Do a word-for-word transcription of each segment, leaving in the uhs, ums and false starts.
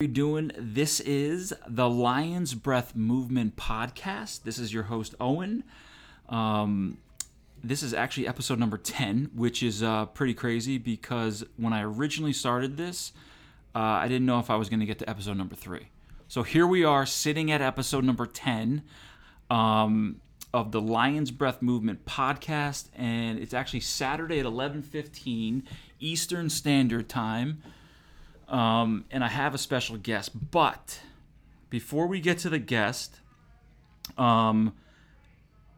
How are you doing? This is the Lion's Breath Movement podcast. This is your host, Owen. Um, this is actually episode number ten, which is uh, pretty crazy because when I originally started this, uh, I didn't know if I was going to get to episode number three. So here we are sitting at episode number ten um, of the Lion's Breath Movement podcast, and it's actually Saturday at eleven fifteen Eastern Standard Time. Um, and I have a special guest, but before we get to the guest, um,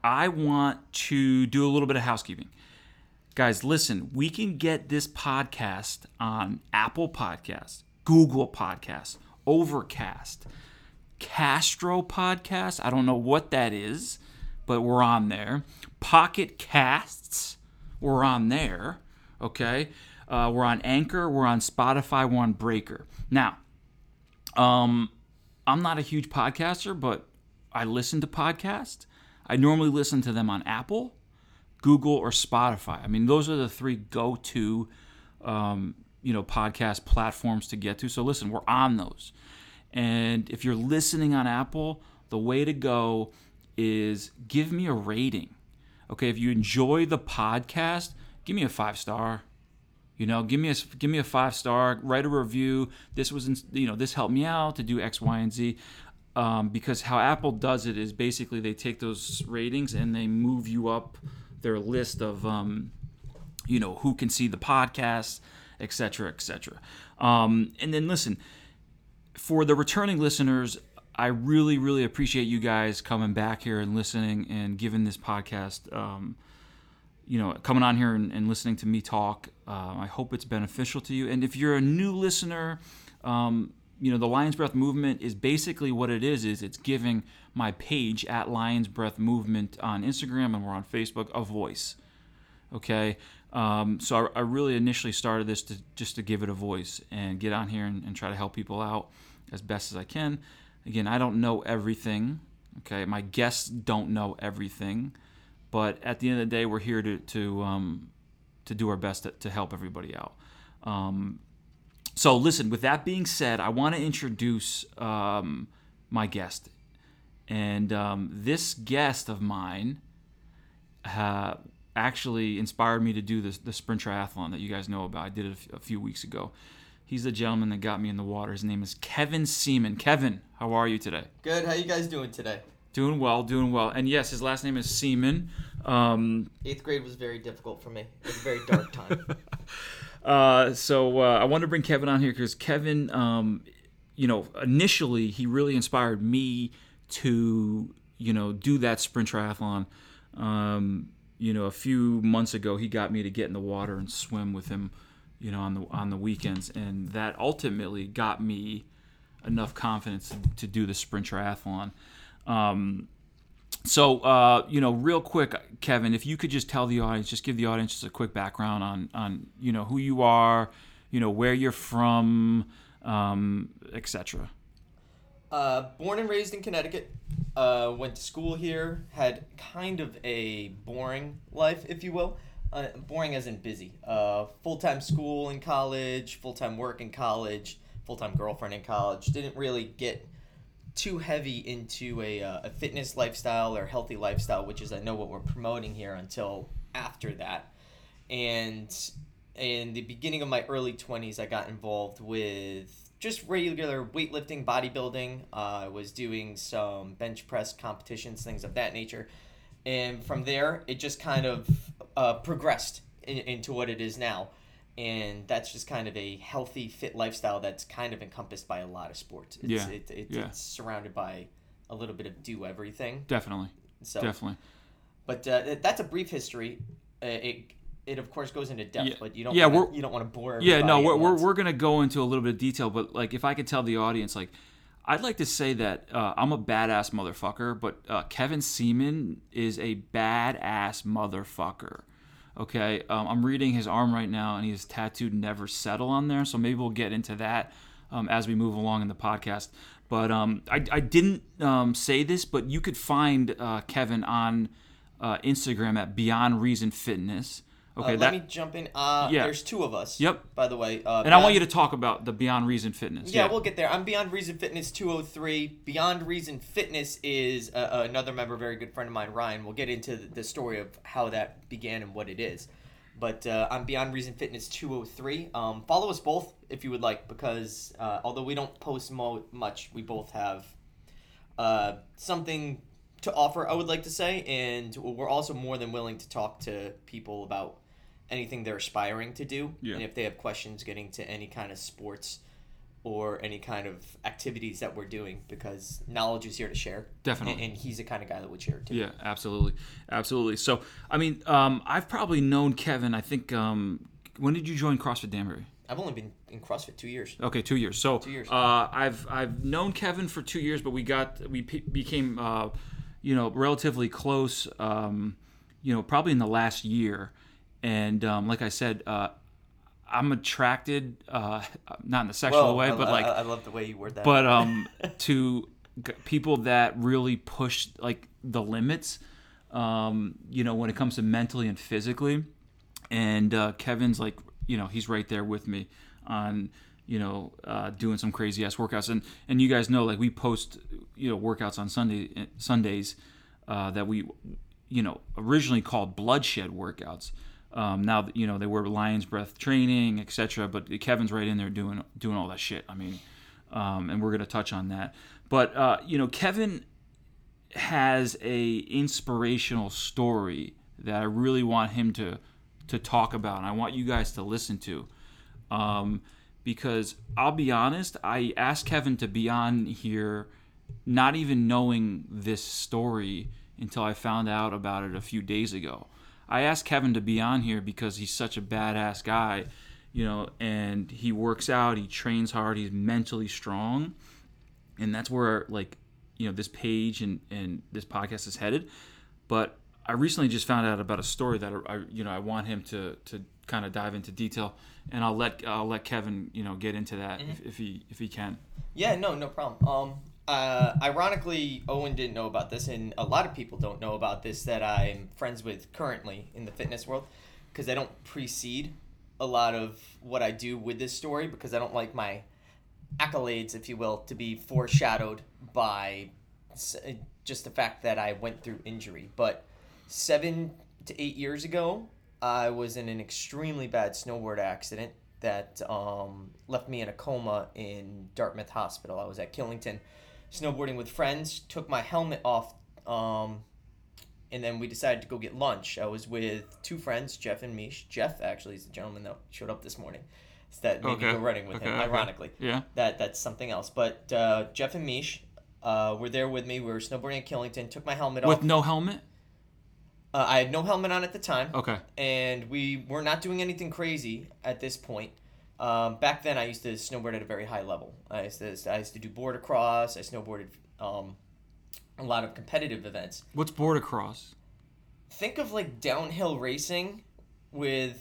I want to do a little bit of housekeeping. Guys, listen, we can get this podcast on Apple Podcasts, Google Podcasts, Overcast, Castro Podcasts. I don't know what that is, but we're on there. Pocket Casts, we're on there, okay? Uh, we're on Anchor, we're on Spotify, we're on Breaker. Now, um, I'm not a huge podcaster, but I listen to podcasts. I normally listen to them on Apple, Google, or Spotify. I mean, those are the three go-to, um, you know, podcast platforms to get to. So listen, we're on those. And if you're listening on Apple, the way to go is give me a rating. Okay, if you enjoy the podcast, give me a five-star. You know, give me a give me a five star, write a review. This was, you know, this helped me out to do X, Y, and Z. Um, because how Apple does it is basically they take those ratings and they move you up their list of, um, you know, who can see the podcast, et cetera, et cetera. Um, and then listen, for the returning listeners, I really, really appreciate you guys coming back here and listening and giving this podcast. Um, You know, coming on here and, and listening to me talk, uh, I hope it's beneficial to you. And if you're a new listener, um, you know, the Lion's Breath Movement is basically what it is, is it's giving my page at Lion's Breath Movement on Instagram, and we're on Facebook, a voice, okay? Um, so I, I really initially started this to, just to give it a voice and get on here and, and try to help people out as best as I can. Again, I don't know everything, okay? My guests don't know everything. But at the end of the day, we're here to to um, to do our best to, to help everybody out. Um, so listen, with that being said, I want to introduce um, my guest. And um, this guest of mine uh, actually inspired me to do this, the sprint triathlon that you guys know about. I did it a, f- a few weeks ago. He's the gentleman that got me in the water. His name is Kevin Seaman. Kevin, how are you today? Good. How you guys doing today? Doing well, doing well. And yes, his last name is Seaman. Um, Eighth grade was very difficult for me. It was a very dark time. uh, so uh, I wanted to bring Kevin on here because Kevin, um, you know, initially he really inspired me to, you know, do that sprint triathlon. Um, you know, a few months ago he got me to get in the water and swim with him, you know, on the on the weekends. And that ultimately got me enough confidence to do the sprint triathlon. Um, so, uh, you know, real quick, Kevin, if you could just tell the audience, just give the audience just a quick background on, on, you know, who you are, you know, where you're from, um, et cetera. Uh, born and raised in Connecticut, uh, went to school here, had kind of a boring life, if you will, uh, boring as in busy, uh, full-time school in college, full-time work in college, full-time girlfriend in college, didn't really get too heavy into a, uh, a fitness lifestyle or healthy lifestyle, which is I know what we're promoting here until after that. And in the beginning of my early twenties, I got involved with just regular weightlifting, bodybuilding. Uh, I was doing some bench press competitions, things of that nature. And from there, it just kind of uh, progressed in, into what it is now. And that's just kind of a healthy, fit lifestyle that's kind of encompassed by a lot of sports. It's, yeah. It, it, yeah. It's surrounded by a little bit of do everything. Definitely. So, Definitely. But uh, that's a brief history. Uh, it it of course goes into depth, yeah. but you don't yeah, wanna, you don't want to bore everybody. Yeah, no, we're we're, we're going to go into a little bit of detail, but like if I could tell the audience, like I'd like to say that uh, I'm a badass motherfucker, but uh, Kevin Seaman is a badass motherfucker. Okay, um, I'm reading his arm right now, and he has tattooed "Never Settle" on there. So maybe we'll get into that um, as we move along in the podcast. But um, I, I didn't um, say this, but you could find uh, Kevin on uh, Instagram at Beyond Reason Fitness. Okay, uh, that, let me jump in. Uh, yeah. There's two of us. Yep. By the way. Uh, and Beyond, I want you to talk about the Beyond Reason Fitness. Yeah, yeah, we'll get there. I'm Beyond Reason Fitness two oh three. Beyond Reason Fitness is uh, another member, very good friend of mine, Ryan. We'll get into the story of how that began and what it is. But uh, I'm Beyond Reason Fitness two oh three. Um, follow us both if you would like, because uh, although we don't post mo- much, we both have uh, something to offer, I would like to say, and we're also more than willing to talk to people about anything they're aspiring to do, yeah. and if they have questions getting to any kind of sports or any kind of activities that we're doing, because knowledge is here to share. Definitely. And, and he's the kind of guy that would share it too. Yeah, absolutely. Absolutely. So, I mean, um, I've probably known Kevin, I think, um, when did you join CrossFit Danbury? I've only been in CrossFit two years. Okay, two years. So two years. Uh, I've I've known Kevin for two years, but we got we pe- became, uh, you know, relatively close, um, you know, probably in the last year. And um, like I said, uh, I'm attracted, uh, not in a sexual Whoa, way, I, but like I, I love the way you word that. But um, to g- people that really push like the limits, um, you know, when it comes to mentally and physically. And uh, Kevin's like, you know, he's right there with me on, you know, uh, doing some crazy ass workouts. And and you guys know, like, we post, you know, workouts on Sunday Sundays uh, that we, you know, originally called bloodshed workouts. Um, now, you know, they were Lion's Breath training, et cetera. But Kevin's right in there doing doing all that shit. I mean, um, and we're going to touch on that. But, uh, you know, Kevin has a inspirational story that I really want him to to talk about. And I want you guys to listen to. Um, because I'll be honest, I asked Kevin to be on here not even knowing this story until I found out about it a few days ago. I asked Kevin to be on here because he's such a badass guy, you know, and he works out, he trains hard, he's mentally strong. And that's where, like, you know, this page and, and this podcast is headed. But I recently just found out about a story that I, you know, I want him to, to kind of dive into detail, and I'll let, I'll let Kevin, you know, get into that mm-hmm. if, if he, if he can. Yeah, no, no problem. Um, Uh, ironically, Owen didn't know about this, and a lot of people don't know about this that I'm friends with currently in the fitness world, because I don't precede a lot of what I do with this story, because I don't like my accolades, if you will, to be foreshadowed by just the fact that I went through injury. But seven to eight years ago, I was in an extremely bad snowboard accident that um, left me in a coma in Dartmouth Hospital. I was at Killington snowboarding with friends, took my helmet off, um, and then we decided to go get lunch. I was with two friends, Jeff and Mish. Jeff, actually, is the gentleman that showed up this morning. So that made okay. me go running with okay, him, okay. ironically. Yeah. That That's something else. But uh, Jeff and Mish uh, were there with me. We were snowboarding at Killington, took my helmet with off. With no helmet? Uh, I had no helmet on at the time. Okay. And we were not doing anything crazy at this point. Um, back then, I used to snowboard at a very high level. I used to, I used to do board across. I snowboarded um, a lot of competitive events. What's board across? Think of like downhill racing with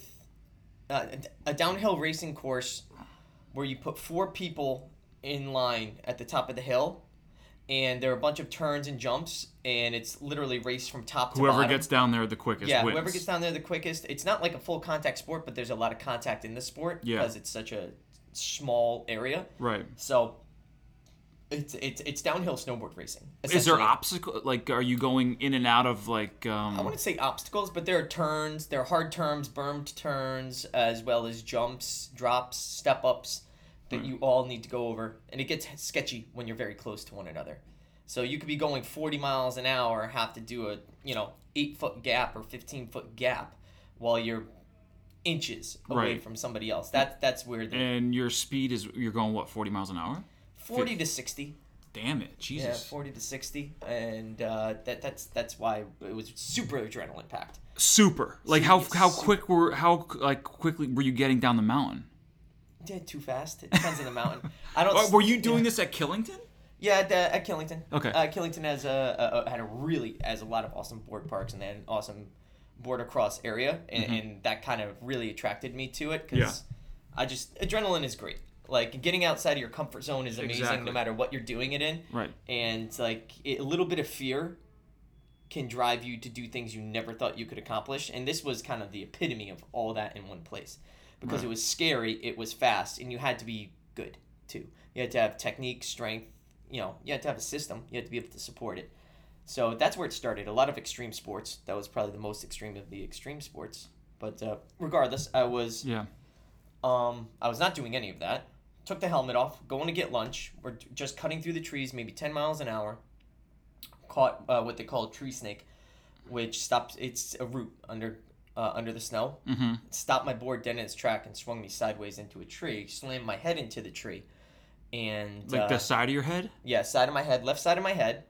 uh, a downhill racing course where you put four people in line at the top of the hill, and there are a bunch of turns and jumps, and it's literally race from top to whoever bottom. Whoever gets down there the quickest yeah, wins. Yeah, whoever gets down there the quickest. It's not like a full contact sport, but there's a lot of contact in the sport yeah. because it's such a small area. Right. So it's it's it's downhill snowboard racing. Is there obstacle? Like, are you going in and out of like... Um... I wouldn't say obstacles, but there are turns. There are hard turns, bermed turns, as well as jumps, drops, step-ups that you all need to go over. And it gets sketchy when you're very close to one another. So you could be going forty miles an hour, have to do a, you know, eight-foot gap or fifteen-foot gap while you're inches away right. from somebody else. That, that's where the... And your speed is, you're going, what, forty miles an hour? forty to sixty. Damn it, Jesus. Yeah, forty to sixty. And uh, that that's that's why it was super adrenaline-packed. Super. Like, how how quick were how like quickly were you getting down the mountain? Yeah, too fast. It depends on the mountain. I don't. Were you doing yeah. this at Killington? Yeah, at, uh, at Killington. Okay. Uh, Killington has a, a had a really has a lot of awesome board parks, and they had an awesome board across area, and, mm-hmm. and that kind of really attracted me to it because yeah. I just adrenaline is great. Like, getting outside of your comfort zone is amazing, exactly. no matter what you're doing it in. Right. And like it, a little bit of fear can drive you to do things you never thought you could accomplish. And this was kind of the epitome of all that in one place, because right. It was scary, it was fast, and you had to be good too. You had to have technique, strength, you know, you had to have a system, you had to be able to support it. So that's where it started. A lot of extreme sports. That was probably the most extreme of the extreme sports. But uh, regardless, I was yeah. um, I was not doing any of that. Took the helmet off, going to get lunch. We're just cutting through the trees, maybe ten miles an hour. Caught uh, what they call a tree snake, which stops. It's a root under uh, under the snow. Mm-hmm. Stopped my board dead in its track and swung me sideways into a tree. Slammed my head into the tree, and like uh, the side of your head. Yeah, side of my head, left side of my head.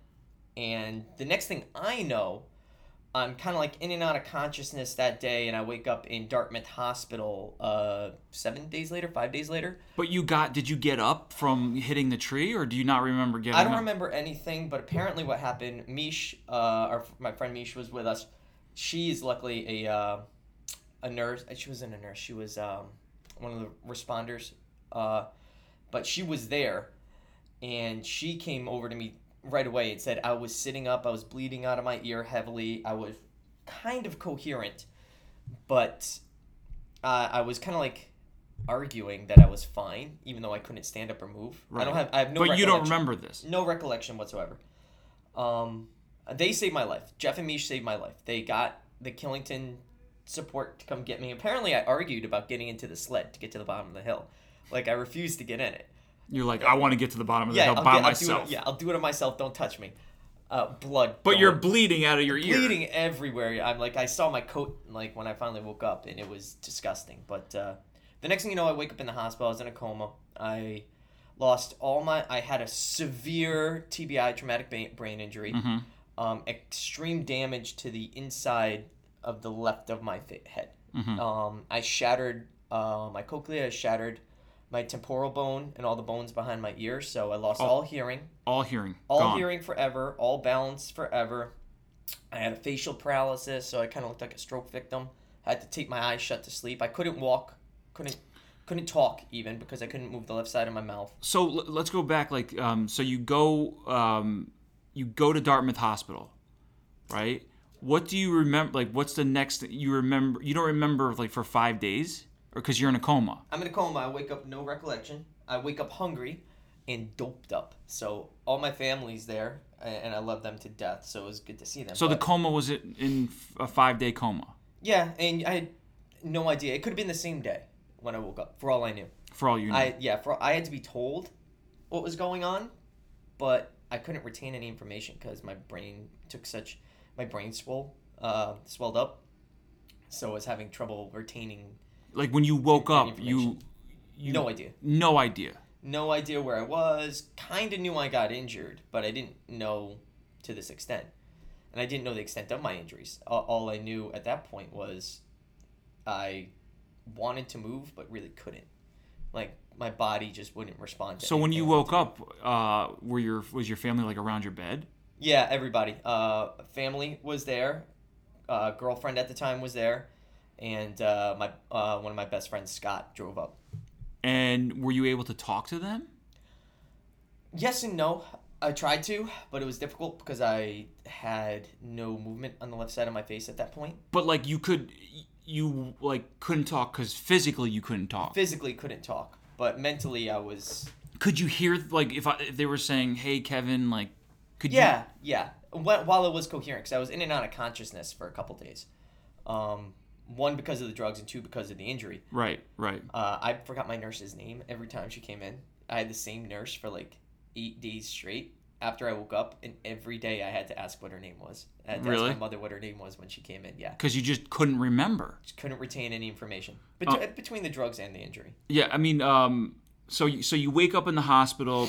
And the next thing I know, I'm kind of like in and out of consciousness that day, and I wake up in Dartmouth Hospital uh, seven days later, five days later. But you got, did you get up from hitting the tree, or do you not remember getting up? I don't up? remember anything, but apparently what happened, Mish, uh, our, my friend Mish was with us. She is luckily a uh, a nurse. She wasn't a nurse. She was um, one of the responders. Uh, but she was there, and she came over to me right away. It said I was sitting up, I was bleeding out of my ear heavily, I was kind of coherent, but uh, I was kind of like arguing that I was fine, even though I couldn't stand up or move. Right. I don't have, I have no But you don't remember this? No recollection whatsoever. Um, they saved my life. Jeff and Mish saved my life. They got the Killington support to come get me. Apparently I argued about getting into the sled to get to the bottom of the hill. Like I refused to get in it. You're like, I want to get to the bottom of the yeah, hill I'll by get, myself. It, yeah, I'll do it on myself. Don't touch me. Uh, blood. But blood. You're bleeding out of your bleeding ear. Bleeding everywhere. I'm like, I saw my coat like when I finally woke up, and it was disgusting. But uh, the next thing you know, I wake up in the hospital. I was in a coma. I lost all my. I had a severe T B I, traumatic brain injury, mm-hmm. um, extreme damage to the inside of the left of my head. Mm-hmm. Um, I shattered uh, my cochlea. I shattered my temporal bone and all the bones behind my ear, so I lost all, all hearing. All hearing. All gone. Hearing forever, all balance forever. I had a facial paralysis, so I kind of looked like a stroke victim. I had to take my eyes shut to sleep. I couldn't walk, couldn't couldn't talk even, because I couldn't move the left side of my mouth. So l- let's go back, like, um, so you go, um, you go to Dartmouth Hospital, right? What do you remember, like, what's the next, you remember, you don't remember, like, for five days? Or because you're in a coma. I'm in a coma. I wake up, no recollection. I wake up hungry and doped up. So all my family's there, and I love them to death. So it was good to see them. So but the coma, was it in a five-day coma? Yeah, and I had no idea. It could have been the same day when I woke up, for all I knew. For all you knew. I, yeah, for, I had to be told what was going on, but I couldn't retain any information because my brain took such – my brain swole, uh, swelled up. So I was having trouble retaining – like when you woke up, you, you no idea, no idea, no idea where I was. Kind of knew I got injured, but I didn't know to this extent, and I didn't know the extent of my injuries. All I knew at that point was I wanted to move, but really couldn't. Like my body just wouldn't respond. To so when you woke up, uh, were your was your family like around your bed? Yeah, everybody. Uh, family was there. Uh, girlfriend at the time was there. And uh, my uh, one of my best friends, Scott, drove up. And were you able to talk to them? Yes and no. I tried to, but it was difficult because I had no movement on the left side of my face at that point. But like you could, you like couldn't talk because physically you couldn't talk. Physically couldn't talk, but mentally I was. Could you hear like if I, if they were saying, "Hey, Kevin," like, could yeah, you? Yeah, yeah. While it was coherent, because I was in and out of consciousness for a couple days. Um. One, because of the drugs, and two, because of the injury. Right, right. Uh, I forgot my nurse's name every time she came in. I had the same nurse for like eight days straight after I woke up, and every day I had to ask what her name was. I had to really? ask my mother what her name was when she came in, yeah. Because you just couldn't remember. Just couldn't retain any information Bet- uh, between the drugs and the injury. Yeah, I mean, um, so, you, so you wake up in the hospital.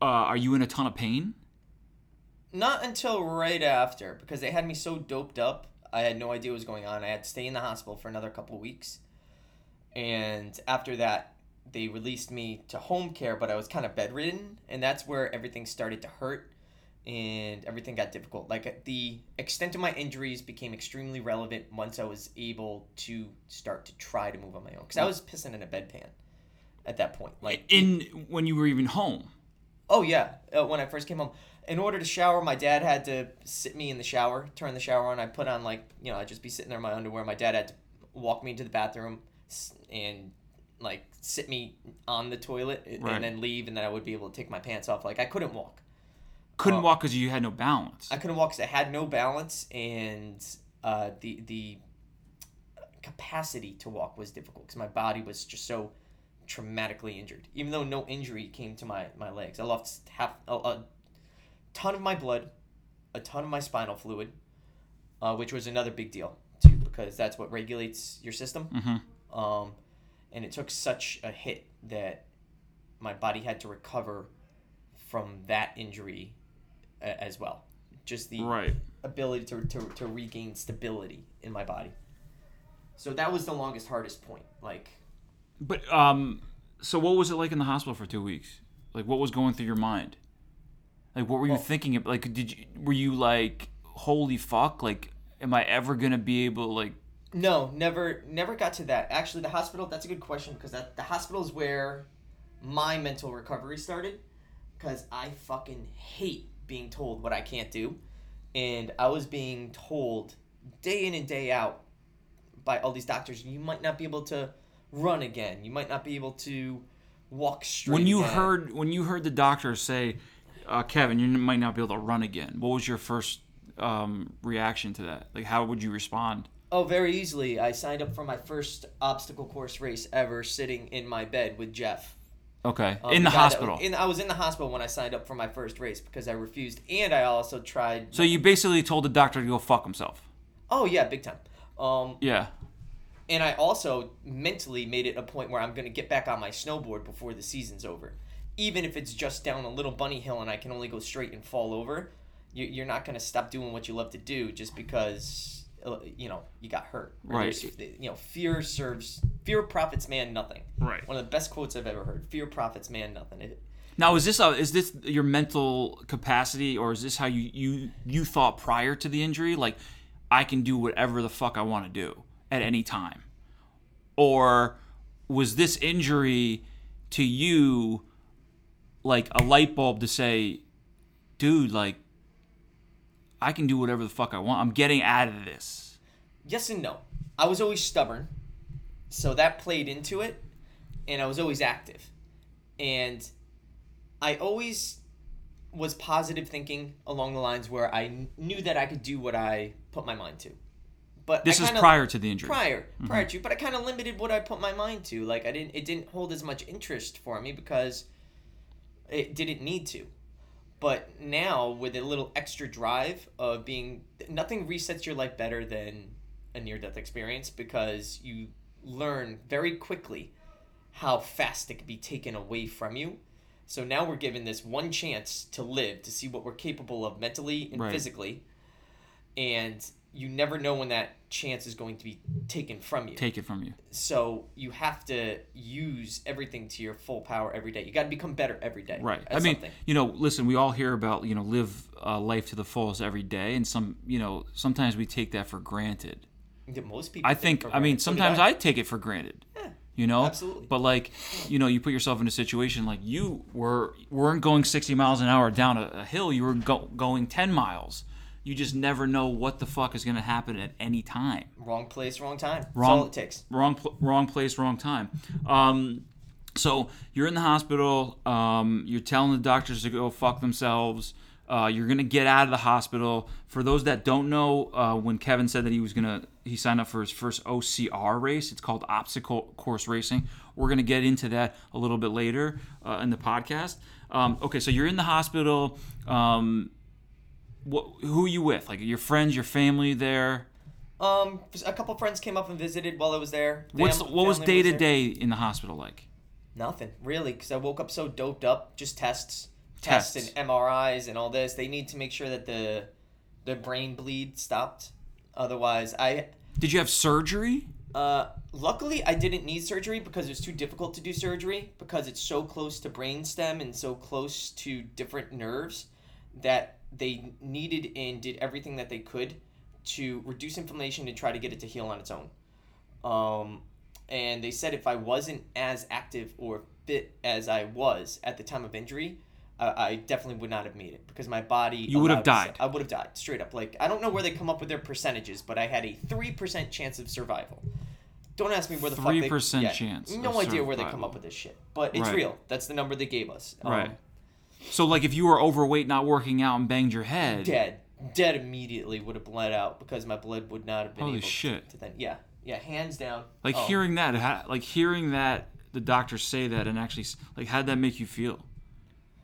Uh, are you in a ton of pain? Not until right after, because they had me so doped up. I had no idea what was going on. I had to stay in the hospital for another couple of weeks. And after that, they released me to home care, but I was kind of bedridden. And that's where everything started to hurt and everything got difficult. Like the extent of my injuries became extremely relevant once I was able to start to try to move on my own. Because I was pissing in a bedpan at that point. Like in when you were even home. Oh, yeah. uh, when I first came home. In order to shower, my dad had to sit me in the shower, turn the shower on. I put on, like, you know, I'd just be sitting there in my underwear. My dad had to walk me into the bathroom and, like, sit me on the toilet and, right. and then leave, and then I would be able to take my pants off. Like, I couldn't walk. Couldn't um, walk because you had no balance. I couldn't walk because I had no balance, and uh, the the capacity to walk was difficult because my body was just so traumatically injured. Even though no injury came to my, my legs, I lost half a, a ton of my blood, a ton of my spinal fluid, uh, which was another big deal too because that's what regulates your system. Mm-hmm. Um, and it took such a hit that my body had to recover from that injury a- as well. Just the right. ability to, to to regain stability in my body. So that was the longest, hardest point. Like, but um, so what was it like in the hospital for two weeks? Like, what was going through your mind? Like, what were you well, thinking of? Like, did you were you like, holy fuck? Like, am I ever gonna be able to, like? No, never, never got to that. Actually, the hospital. That's a good question because that the hospital is where my mental recovery started. Because I fucking hate being told what I can't do. And I was being told day in and day out by all these doctors, you might not be able to run again. You might not be able to walk straight When you again. heard when you heard the doctor say, uh, Kevin, you might not be able to run again, what was your first um, reaction to that? Like, how would you respond? Oh, very easily. I signed up for my first obstacle course race ever sitting in my bed with Jeff. Okay, um, in the, the hospital. Was in, I was in the hospital when I signed up for my first race because I refused, and I also tried... So you basically told the doctor to go fuck himself. Oh, yeah, big time. Um, yeah. And I also mentally made it a point where I'm going to get back on my snowboard before the season's over. Even if it's just down a little bunny hill and I can only go straight and fall over, you, you're not going to stop doing what you love to do just because, you know, you got hurt. Right. You know, fear serves... Fear profits man nothing. Right. One of the best quotes I've ever heard. Fear profits man nothing. It, now, is this a, is this your mental capacity, or is this how you, you you thought prior to the injury? Like, I can do whatever the fuck I want to do at any time. Or was this injury to you like a light bulb to say, dude, like, I can do whatever the fuck I want. I'm getting out of this. Yes and no. I was always stubborn. So that played into it, and I was always active. And I always was positive thinking along the lines where I knew that I could do what I put my mind to. But this I kinda, is prior to the injury. Prior, prior mm-hmm. to, but I kind of limited what I put my mind to. Like I didn't, it didn't hold as much interest for me because it didn't need to. But now with a little extra drive of being, nothing resets your life better than a near-death experience because you learn very quickly how fast it can be taken away from you. So now we're given this one chance to live, to see what we're capable of mentally and right. physically. And you never know when that chance is going to be taken from you. Take it from you. So you have to use everything to your full power every day. You got to become better every day. Right. I mean, something. you know, listen, we all hear about, you know, live uh, life to the fullest every day. And some, you know, sometimes we take that for granted. Most people I think, think I mean, sometimes I. I take it for granted, yeah, you know, absolutely. But like, you know, you put yourself in a situation like you were, weren't going sixty miles an hour down a, a hill. You were go, going ten miles. You just never know what the fuck is going to happen at any time. Wrong place, wrong time. Wrong, That's all it takes. Wrong, wrong place, wrong time. Um, so you're in the hospital. Um, you're telling the doctors to go fuck themselves. Uh, you're going to get out of the hospital. For those that don't know, uh, when Kevin said that he was going to, he signed up for his first O C R race. It's called Obstacle Course Racing. We're going to get into that a little bit later uh, in the podcast. Um, okay, so you're in the hospital. Um, wh- who are you with? Like your friends, your family there? Um, a couple friends came up and visited while I was there. Fam- What's the, what was day-to-day in the hospital like? Nothing, really, because I woke up so doped up, just tests. Tests and M R Is and all this. They need to make sure that the the brain bleed stopped. Otherwise, I... Did you have surgery? Uh, luckily, I didn't need surgery because it was too difficult to do surgery because it's so close to brainstem and so close to different nerves that they needed and did everything that they could to reduce inflammation and try to get it to heal on its own. Um, and they said if I wasn't as active or fit as I was at the time of injury... I, I definitely would not have made it because my body... You would have died. I would have died, straight up. Like, I don't know where they come up with their percentages, but I had a three percent chance of survival. Don't ask me where the fuck they... three percent yeah, chance. No idea survival. Where they come up with this shit, but it's right. real. That's the number they gave us. Um, right. So, like, if you were overweight, not working out, and banged your head... Dead. Dead immediately would have bled out because my blood would not have been Holy able shit. To... Holy shit. Yeah. Yeah, hands down. Like, oh. hearing that, like, hearing that, the doctors say that, and actually, like, how'd that make you feel?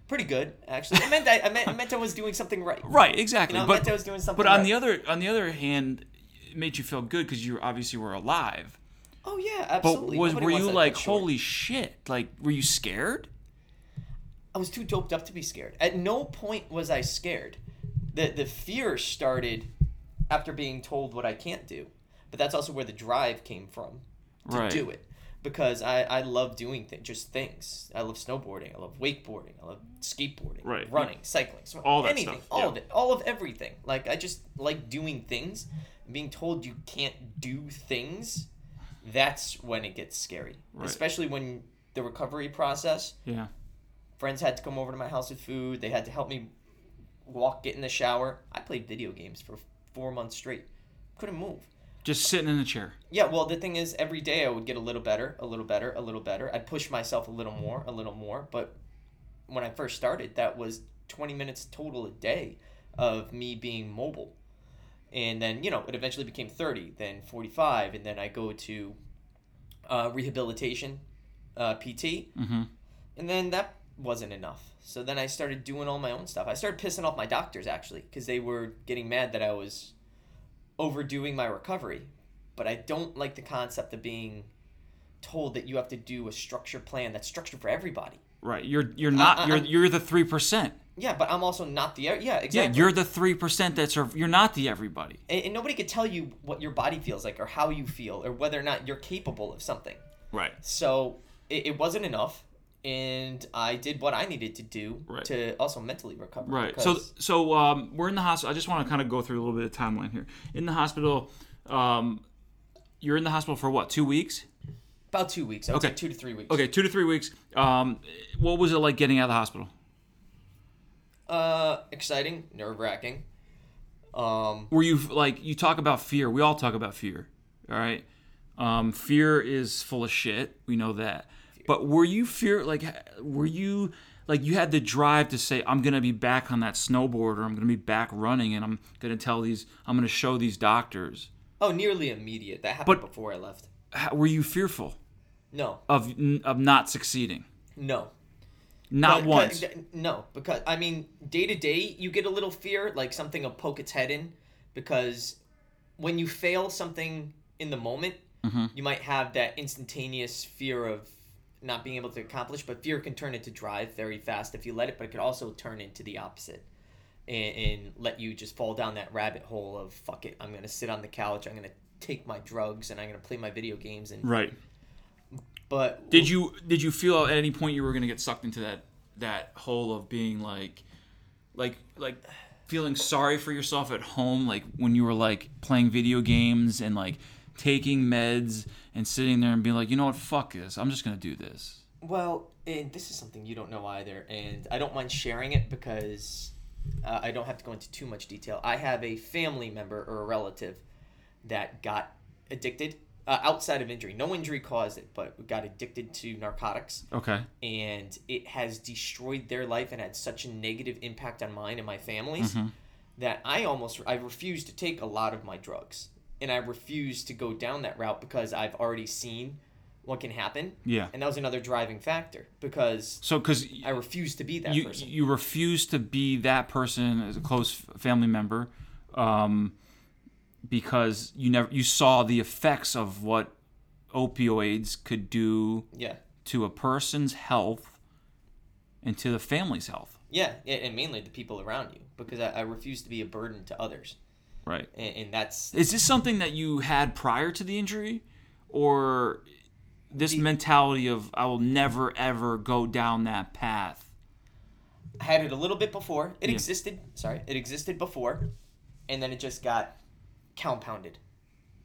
Pretty good, actually. It meant I, I meant, it meant I was doing something right. Right, exactly. You know, but, it meant I was doing something but on right. the other, on the other hand, it made you feel good because you obviously were alive. Oh yeah, absolutely. But was, were you like, holy shit? Like, were you scared? I was too doped up to be scared. At no point was I scared. The the fear started after being told what I can't do, but that's also where the drive came from to right. do it. Because I, I love doing th- just things. I love snowboarding. I love wakeboarding. I love skateboarding. Right. Running, cycling, swimming, all that anything, stuff. All yeah. of it, all of everything. Like I just like doing things. Being told you can't do things, that's when it gets scary. Right. Especially when the recovery process. Yeah. Friends had to come over to my house with food. They had to help me walk, get in the shower. I played video games for four months straight. Couldn't move. Just sitting in a chair. Yeah, well, the thing is, every day I would get a little better, a little better, a little better. I'd push myself a little more, a little more. But when I first started, that was twenty minutes total a day of me being mobile. And then, you know, it eventually became thirty, then forty-five, and then I go to uh, rehabilitation, uh, P T. Mm-hmm. And then that wasn't enough. So then I started doing all my own stuff. I started pissing off my doctors, actually, because they were getting mad that I was overdoing my recovery, but I don't like the concept of being told that you have to do a structured plan that's structured for everybody. Right, you're you're not I, you're I'm, you're the three percent. Yeah, but I'm also not the yeah exactly. Yeah, you're the three percent that's you're not the everybody. And, and nobody could tell you what your body feels like or how you feel or whether or not you're capable of something. Right. So it, it wasn't enough, and I did what I needed to do right. to also mentally recover. Right. So so um, we're in the hospital. I just want to kind of go through a little bit of timeline here. In the hospital, um, you're in the hospital for what, two weeks? About two weeks. I would okay. say two to three weeks. Okay, two to three weeks. Um, what was it like getting out of the hospital? Uh, exciting, nerve-wracking. Um, Were you, like, you talk about fear. We all talk about fear, all right? Um, fear is full of shit. We know that. But were you fear like were you like you had the drive to say I'm gonna be back on that snowboard or I'm gonna be back running and I'm gonna tell these I'm gonna show these doctors? Oh, nearly immediate. That happened but before I left. How, were you fearful? No. Of of not succeeding. No. Not but, once. But, no, because I mean, day to day you get a little fear, like something will poke its head in, because when you fail something in the moment, mm-hmm. you might have that instantaneous fear of not being able to accomplish, but fear can turn into drive very fast if you let it, but it could also turn into the opposite and, and let you just fall down that rabbit hole of, fuck it, I'm going to sit on the couch, I'm going to take my drugs, and I'm going to play my video games. And Right. But Did you did you feel at any point you were going to get sucked into that that hole of being like, like, like feeling sorry for yourself at home, like when you were like playing video games and like taking meds and sitting there and being like, you know what, fuck this, I'm just going to do this? Well, and this is something you don't know either, and I don't mind sharing it because uh, I don't have to go into too much detail. I have a family member or a relative that got addicted uh, outside of injury. No injury caused it, but got addicted to narcotics. Okay. And it has destroyed their life and had such a negative impact on mine and my family's mm-hmm. that I almost I refuse to take a lot of my drugs. And I refused to go down that route because I've already seen what can happen. Yeah. And that was another driving factor because so, cause I refused to be that you, person. You refused to be that person as a close family member um, because you never you saw the effects of what opioids could do yeah. to a person's health and to the family's health. Yeah, and mainly the people around you because I, I refused to be a burden to others. Right. And that's... Is this something that you had prior to the injury? Or this the, mentality of, I will never, ever go down that path? I had it a little bit before. It yeah. existed. Sorry. It existed before. And then it just got compounded.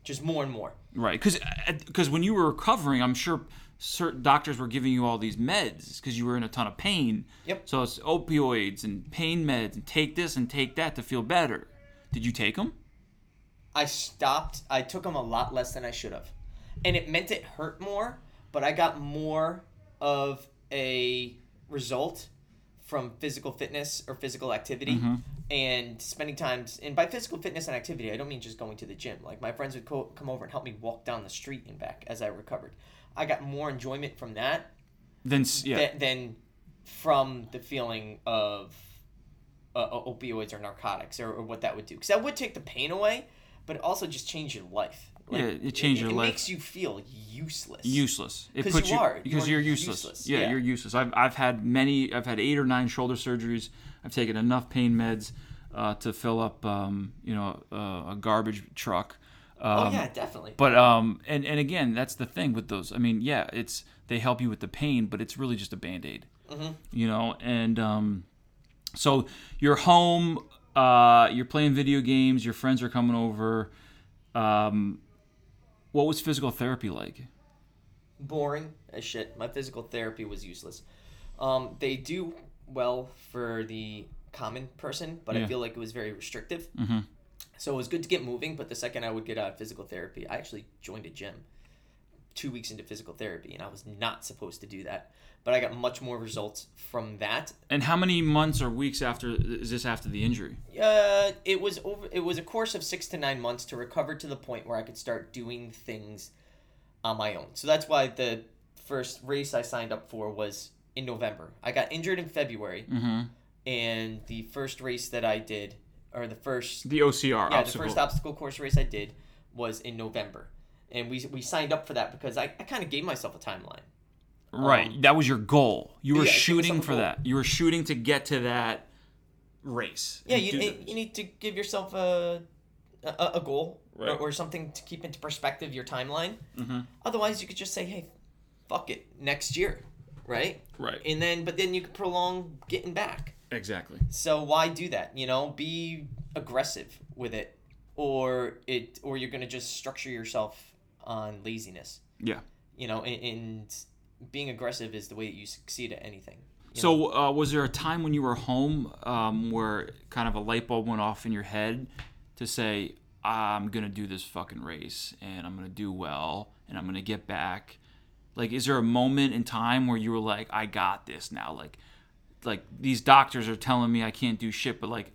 just more and more. Right, because because when you were recovering, I'm sure certain doctors were giving you all these meds because you were in a ton of pain. Yep. So it's opioids and pain meds and take this and take that to feel better. Did you take them? I stopped. I took them a lot less than I should have. And it meant it hurt more, but I got more of a result from physical fitness or physical activity mm-hmm. and spending time. And by physical fitness and activity, I don't mean just going to the gym. Like my friends would co- come over and help me walk down the street and back as I recovered. I got more enjoyment from that than yeah. th- than from the feeling of uh, opioids or narcotics or, or what that would do. Because that would take the pain away, but it also just changed your life. Like, yeah, it changed it, your it life. It makes you feel useless. Useless. It puts you, you are. Because you're, you're useless. useless. Yeah, yeah, you're useless. I've I've had many. I've had eight or nine shoulder surgeries. I've taken enough pain meds uh, to fill up, um, you know, uh, a garbage truck. Um, oh yeah, definitely. But um, and and again, that's the thing with those. I mean, yeah, it's they help you with the pain, but it's really just a Band-Aid. Mm-hmm. You know, and um, so you're home. Uh, you're playing video games. Your friends are coming over. Um. What was physical therapy like? Boring as shit. My physical therapy was useless. Um, they do well for the common person, but yeah. I feel like it was very restrictive. Mm-hmm. So it was good to get moving, but the second I would get out of physical therapy, I actually joined a gym two weeks into physical therapy, and I was not supposed to do that. But I got much more results from that. And how many months or weeks after is this after the injury? Uh, it was over. It was a course of six to nine months to recover to the point where I could start doing things on my own. So that's why the first race I signed up for was in November. I got injured in February, mm-hmm. and the first race that I did, or the first... The O C R. Yeah, obstacle. The first obstacle course race I did was in November. And we we signed up for that because I, I kind of gave myself a timeline. Right. Um, that was your goal. You were yeah, shooting for that. You were shooting to get to that race. Yeah, you you, you need to give yourself a a, a goal right. or, or something to keep into perspective your timeline. Mm-hmm. Otherwise, you could just say, hey, fuck it, next year, right? Right. And then, but then you could prolong getting back. Exactly. So why do that? You know, be aggressive with it, or it, or you're gonna just structure yourself on laziness. Yeah. You know, and, and being aggressive is the way that you succeed at anything. So uh, was there a time when you were home um, where kind of a light bulb went off in your head to say, I'm going to do this fucking race and I'm going to do well and I'm going to get back? Like, is there a moment in time where you were like, I got this now? Like, like these doctors are telling me I can't do shit, but like,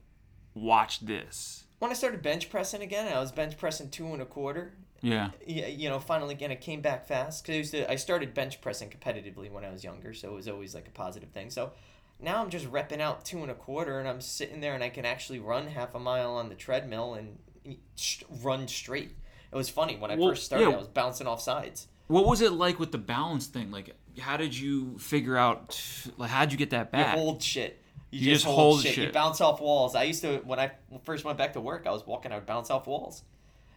watch this. When I started bench pressing again, I was bench pressing two and a quarter. Yeah. Yeah. You know, finally, again, it came back fast because I used to. I started bench pressing competitively when I was younger, so it was always like a positive thing. So now I'm just repping out two and a quarter, and I'm sitting there, and I can actually run half a mile on the treadmill and run straight. It was funny when I well, first started. Yeah. I was bouncing off sides. What was it like with the balance thing? Like, how did you figure out? Like, how'd you get that back? You hold shit. You, you just, just hold shit. shit. You bounce off walls. I used to when I first went back to work. I was walking. I would bounce off walls.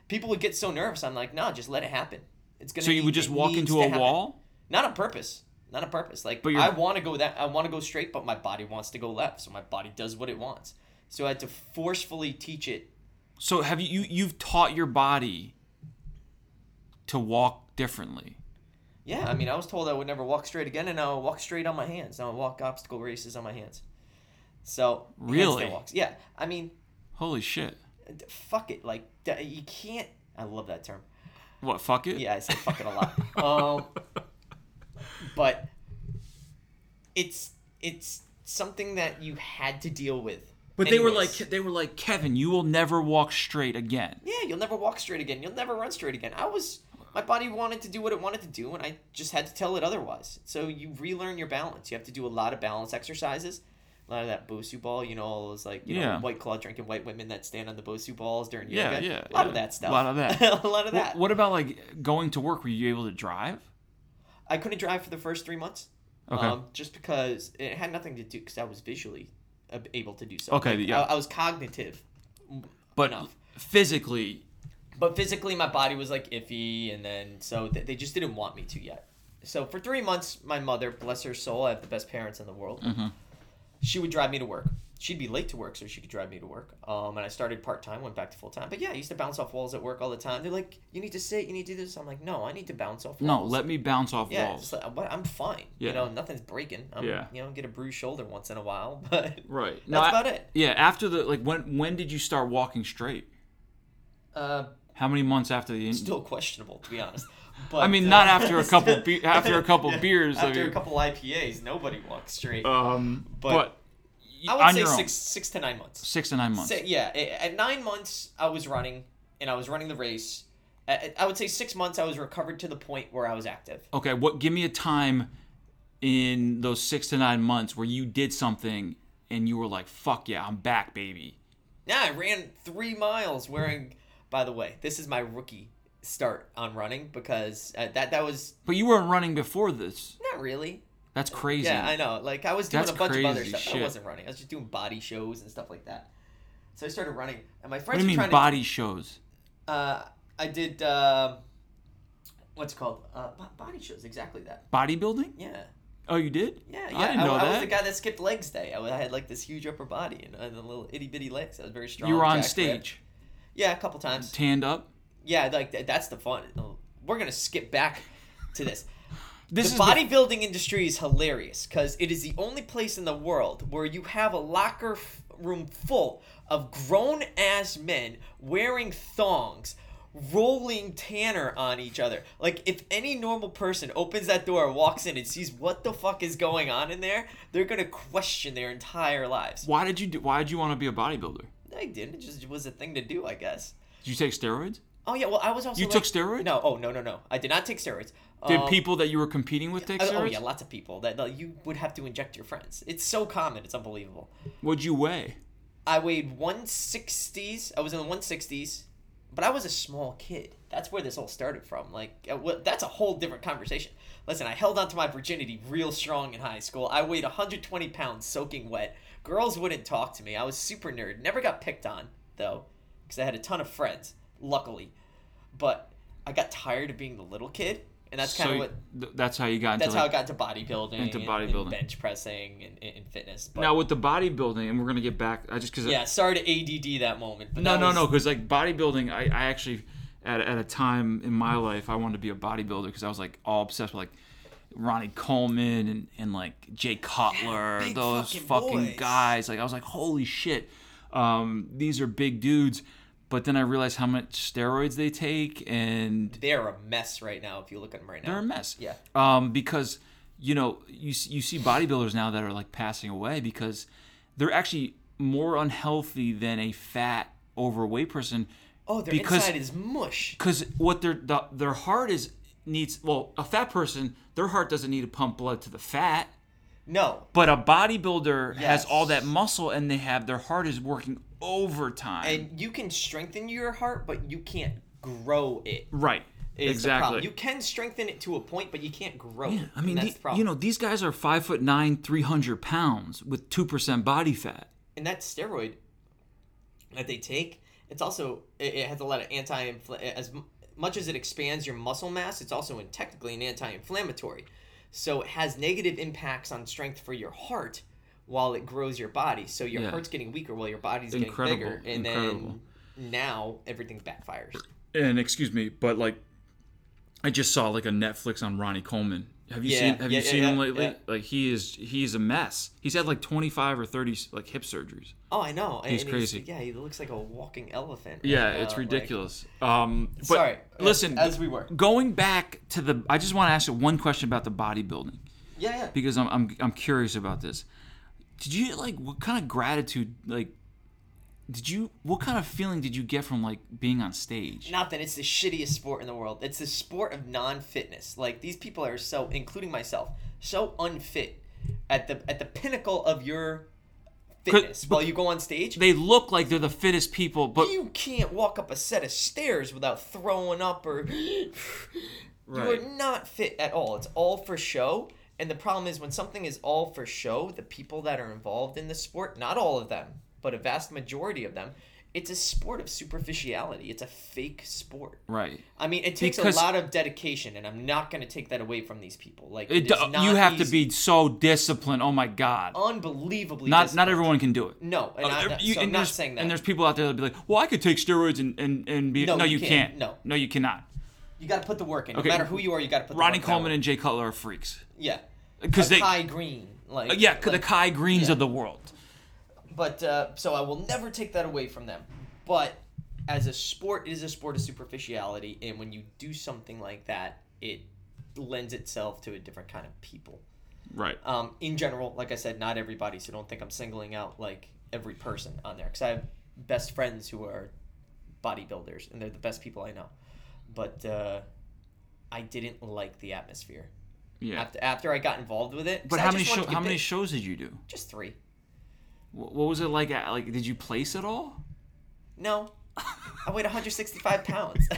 People would get so nervous. I'm like, nah, just let it happen. It's gonna. So you would just walk into a wall? Not on purpose. Not on purpose. Like I want to go that. I want to go straight, but my body wants to go left, so my body does what it wants. So I had to forcefully teach it. So have you, you you've taught your body to walk differently? Yeah, I mean, I was told I would never walk straight again, and now I walk straight on my hands. Now I walk obstacle races on my hands. So really, handstand walks. Yeah, I mean, holy shit. Fuck it, like you can't. I love that term. What, fuck it? Yeah, I say fuck it a lot. um, but it's it's something that you had to deal with. But anyways. they were like they were like Kevin, you will never walk straight again. Yeah, you'll never walk straight again. You'll never run straight again. I was my body wanted to do what it wanted to do, and I just had to tell it otherwise. So you relearn your balance. You have to do a lot of balance exercises. A lot of that BOSU ball, you know, all those like, you yeah. know, White Claw drinking white women that stand on the BOSU balls during yoga. Yeah, yeah, a lot yeah. of that stuff. A lot of that. a lot of that. What, what about like going to work? Were you able to drive? I couldn't drive for the first three months. Okay. Um, just because it had nothing to do because I was visually able to do so. Okay. Like, yeah. I, I was cognitive. But enough. physically. But physically, my body was like iffy, and then so th- they just didn't want me to yet. So for three months, my mother, bless her soul, I have the best parents in the world. Mm-hmm. She would drive me to work. she'd be late to work so she could drive me to work. Um, and I started part-time, went back to full-time. But yeah, I used to bounce off walls at work all the time. They're like, you need to sit, you need to do this. I'm like, no, I need to bounce off walls. No, let me bounce off yeah, walls. Like, I'm fine. Yeah. You know, nothing's breaking. I'm, yeah. You know, get a bruised shoulder once in a while, but right. that's now, about I, it. Yeah, after the, like, when when did you start walking straight? Uh, How many months after the... In- still questionable, to be honest. But, I mean, uh, not after a couple of be- after a couple of beers. After I mean, a couple I P As, nobody walks straight. Um, but, but I would say six six to nine months. Six to nine months. Six, yeah, at nine months I was running, and I was running the race. At, I would say six months I was recovered to the point where I was active. Okay, what? Give me a time in those six to nine months where you did something and you were like, "Fuck yeah, I'm back, baby." Nah, I ran three miles wearing. By the way, this is my rookie start on running because uh, that that was. But you weren't running before this. Not really. That's crazy. Yeah, I know. Like I was doing That's a bunch of other stuff. Shit. I wasn't running. I was just doing body shows and stuff like that. So I started running, and my friends. What do you mean trying body to, shows? Uh, I did. Uh, what's it called? Uh, body shows. Exactly that. Bodybuilding? Yeah. Oh, you did? Yeah, yeah. I didn't know I, that. I was the guy that skipped legs day. I, I had like this huge upper body and, and the little itty bitty legs. I was very strong. You were on stage. Red. Yeah, a couple times. Tanned up. Yeah, like that's the fun. We're gonna skip back to this. This the bodybuilding the... industry is hilarious because it is the only place in the world where you have a locker f- room full of grown-ass men wearing thongs, rolling tanner on each other. Like if any normal person opens that door and walks in and sees what the fuck is going on in there, they're gonna question their entire lives. Why did you do, Why did you want to be a bodybuilder? I didn't. It just was a thing to do, I guess. Did you take steroids? Oh, yeah. Well, I was also... You like, took steroids? No. Oh, no, no, no. I did not take steroids. Did um, people that you were competing with take steroids? Oh, yeah. Lots of people. That, that you would have to inject your friends. It's so common. It's unbelievable. What'd you weigh? I weighed one sixties. I was in the one sixties. But I was a small kid. That's where this all started from. Like, that's a whole different conversation. Listen, I held on to my virginity real strong in high school. I weighed one hundred twenty pounds soaking wet. Girls wouldn't talk to me. I was super nerd. Never got picked on, though, because I had a ton of friends. Luckily, but I got tired of being the little kid, and that's kind of so what. Th- that's how you got. Into that's like, how I got to bodybuilding, into bodybuilding, and, and bench pressing, and, and fitness. But, now with the bodybuilding, and we're gonna get back. I just because. Yeah, I, sorry to A D D that moment. But no, that was, no, no, because like bodybuilding, I, I actually at at a time in my life I wanted to be a bodybuilder because I was like all obsessed with like Ronnie Coleman and, and like Jay Cutler, yeah, those fucking, fucking guys. Like I was like, holy shit, um, these are big dudes. But then I realized how much steroids they take, and they're a mess right now. If you look at them right now, they're a mess. Yeah. Um, because you know you you see bodybuilders now that are like passing away because they're actually more unhealthy than a fat, overweight person. Oh, their because, inside is mush. Because what their the, their heart is needs well, a fat person, their heart doesn't need to pump blood to the fat. No. But a bodybuilder yes. has all that muscle, and they have their heart is working overtime. And you can strengthen your heart, but you can't grow it. Right. Exactly. You can strengthen it to a point, but you can't grow yeah, it. I mean, that's the, the problem. You know, these guys are five foot nine, three hundred pounds with two percent body fat. And that steroid that they take, it's also it, it has a lot of anti-inflammatory. As much as it expands your muscle mass, it's also in technically an anti-inflammatory. So it has negative impacts on strength for your heart while it grows your body. So your yeah. heart's getting weaker while your body's Incredible. getting bigger. And Incredible. then now everything backfires. And excuse me, but like I just saw like a Netflix on Ronnie Coleman. Have you yeah. seen have yeah, you yeah, seen yeah, him lately? Yeah. Like he is he's a mess. He's had like twenty-five or thirty like hip surgeries. Oh, I know. He's and crazy. He's, yeah, he looks like a walking elephant. Right yeah, now. It's ridiculous. Like, um but sorry. Listen, as we were. Going back to the I just want to ask you one question about the bodybuilding. Yeah, yeah. Because I'm I'm I'm curious about this. Did you like what kind of gratitude like Did you? What kind of feeling did you get from like being on stage? Nothing. It's the shittiest sport in the world. It's the sport of non-fitness. Like these people are so, including myself, so unfit at the at the pinnacle of your fitness. While you go on stage, they look like they're the fittest people, but you can't walk up a set of stairs without throwing up or right. You are not fit at all. It's all for show. And the problem is when something is all for show, the people that are involved in the sport, not all of them, but a vast majority of them it's a sport of superficiality. It's a fake sport. Right. I mean, it takes because a lot of dedication, and I'm not going to take that away from these people. Like it, it is not You have easy. to be so disciplined. Oh, my God. Unbelievably not, disciplined. Not everyone can do it. No, and uh, I'm, not, you, so I'm not saying that. And there's people out there that be like, well, I could take steroids and, and, and be... No, no you, you can't. can't. No. No, you cannot. You got to put the work in. Okay. No matter who you are, you got to put Ronnie the work in. Ronnie Coleman and Jay Cutler are freaks. Yeah. Because they... Kai Greene. Like, uh, yeah, like, the Kai Greenes yeah. of the world. But uh, so I will never take that away from them. But as a sport, it is a sport of superficiality. And when you do something like that, it lends itself to a different kind of people. Right. Um, in general, like I said, not everybody. So don't think I'm singling out like every person on there. Because I have best friends who are bodybuilders, and they're the best people I know. But uh, I didn't like the atmosphere. Yeah. After, after I got involved with it. But how many show, how many shows did you do? Just three. What was it like? Like, did you place at all? No, I weighed one hundred sixty-five pounds.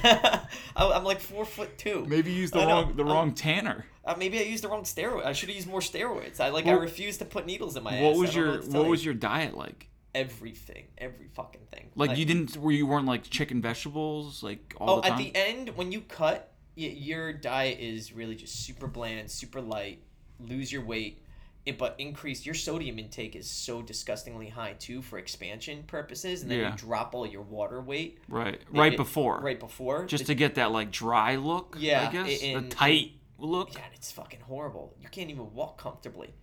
I'm like four foot two. Maybe you used the wrong the wrong um, tanner. Uh, maybe I used the wrong steroid. I should have used more steroids. I like well, I refused to put needles in my ass. What was your what, what was your diet like? Everything, every fucking thing. Like, like you didn't where you weren't like chicken vegetables like all oh, the time. Oh, at the end when you cut. Your diet is really just super bland, super light, lose your weight, it, but increase your sodium intake is so disgustingly high too for expansion purposes, and then yeah. you drop all your water weight. Right, right it, before. Right before. Just it, to get that like dry look, yeah, I guess, and, and, the tight look. God, it's fucking horrible. You can't even walk comfortably.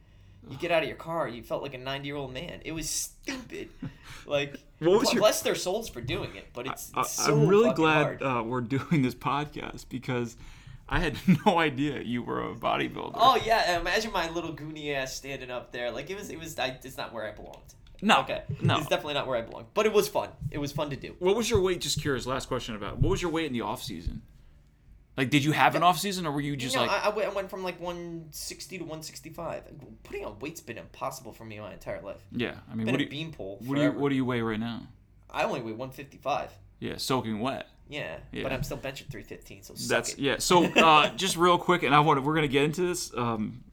You get out of your car, you felt like a ninety-year-old man. It was stupid. Like, bless your... their souls for doing it, but it's, it's I, I, so I'm really glad uh, we're doing this podcast because I had no idea you were a bodybuilder. Oh yeah, imagine my little goony ass standing up there. Like it was, it was. I, it's not where I belonged. No, okay, no, it's definitely not where I belonged. But it was fun. It was fun to do. What was your weight? Just curious. Last question about what was your weight in the off season? Like, did you have an off season, or were you just you know, like? I, I went from like one sixty to one sixty-five. Putting on weight's been impossible for me my entire life. Yeah, I mean, been what a do you, beanpole forever. What do you what do you weigh right now? I only weigh one fifty-five. Yeah, soaking wet. Yeah, yeah. But I'm still benching three fifteen. So suck that's it. yeah. So uh, just real quick, and I want we're gonna get into this. Um,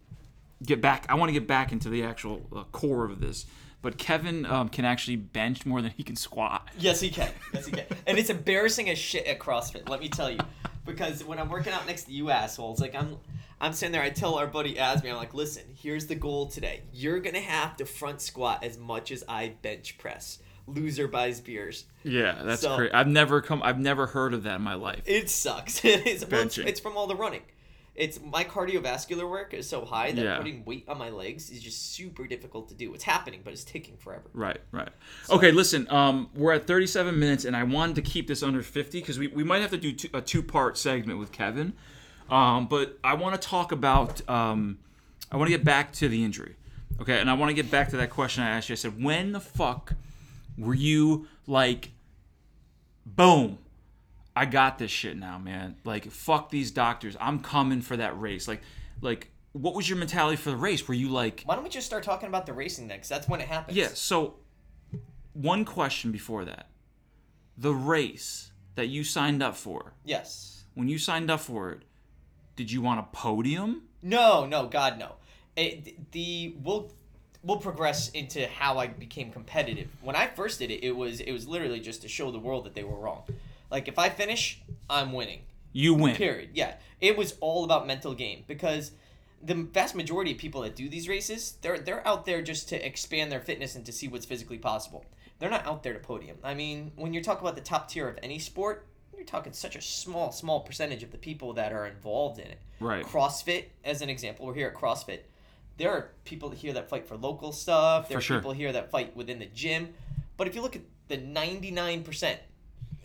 get back. I want to get back into the actual uh, core of this. But Kevin um, can actually bench more than he can squat. Yes, he can. Yes, he can. And it's embarrassing as shit at CrossFit. Let me tell you. Because when I'm working out next to you assholes, like I'm I'm sitting there, I tell our buddy Asmi, I'm like, listen, here's the goal today. You're going to have to front squat as much as I bench press. Loser buys beers. Yeah, that's so, crazy. I've never come, I've never heard of that in my life. It sucks. it's, Benching. it's from all the running. It's my cardiovascular work is so high that yeah. putting weight on my legs is just super difficult to do. It's happening, but it's taking forever. Right, right. So. Okay, listen, um, we're at thirty-seven minutes, and I wanted to keep this under fifty because we, we might have to do two, a two-part segment with Kevin. Um, but I want to talk about um, – I want to get back to the injury. Okay, and I want to get back to that question I asked you. I said, when the fuck were you like, boom? I got this shit now, man. Like, fuck these doctors. I'm coming for that race. Like, like, what was your mentality for the race? Were you like... Why don't we just start talking about the racing next? That's when it happens. Yeah, so one question before that. The race that you signed up for. Yes. When you signed up for it, did you want a podium? No, no, God, no. It, the... We'll... We'll progress into how I became competitive. When I first did it, it was it was literally just to show the world that they were wrong. Like, if I finish, I'm winning. You win. Period. Yeah. It was all about mental game because the vast majority of people that do these races, they're they're out there just to expand their fitness and to see what's physically possible. They're not out there to podium. I mean, when you're talking about the top tier of any sport, you're talking such a small, small percentage of the people that are involved in it. Right. CrossFit, as an example, we're here at CrossFit. There are people here that fight for local stuff. There for are sure. people here that fight within the gym. But if you look at the ninety-nine percent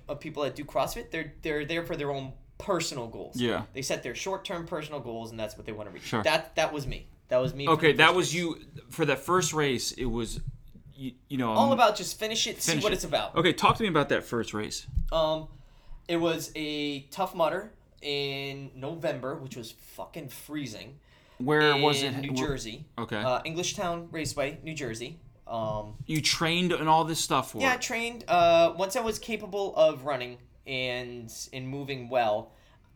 of people that do CrossFit, they're they're there for their own personal goals. Yeah. They set their short-term personal goals, and that's what they want to reach. Sure. That that was me. That was me. Okay, that race. was you. For that first race, it was, you, you know. All um, about just finish it, finish see what it. it's about. Okay, talk to me about that first race. Um, It was a Tough Mudder in November, which was fucking freezing. Where in was it? New Jersey. Okay. Uh, English Town Raceway, New Jersey. Um, you trained and all this stuff for? Yeah, I trained. Uh, once I was capable of running and and moving well.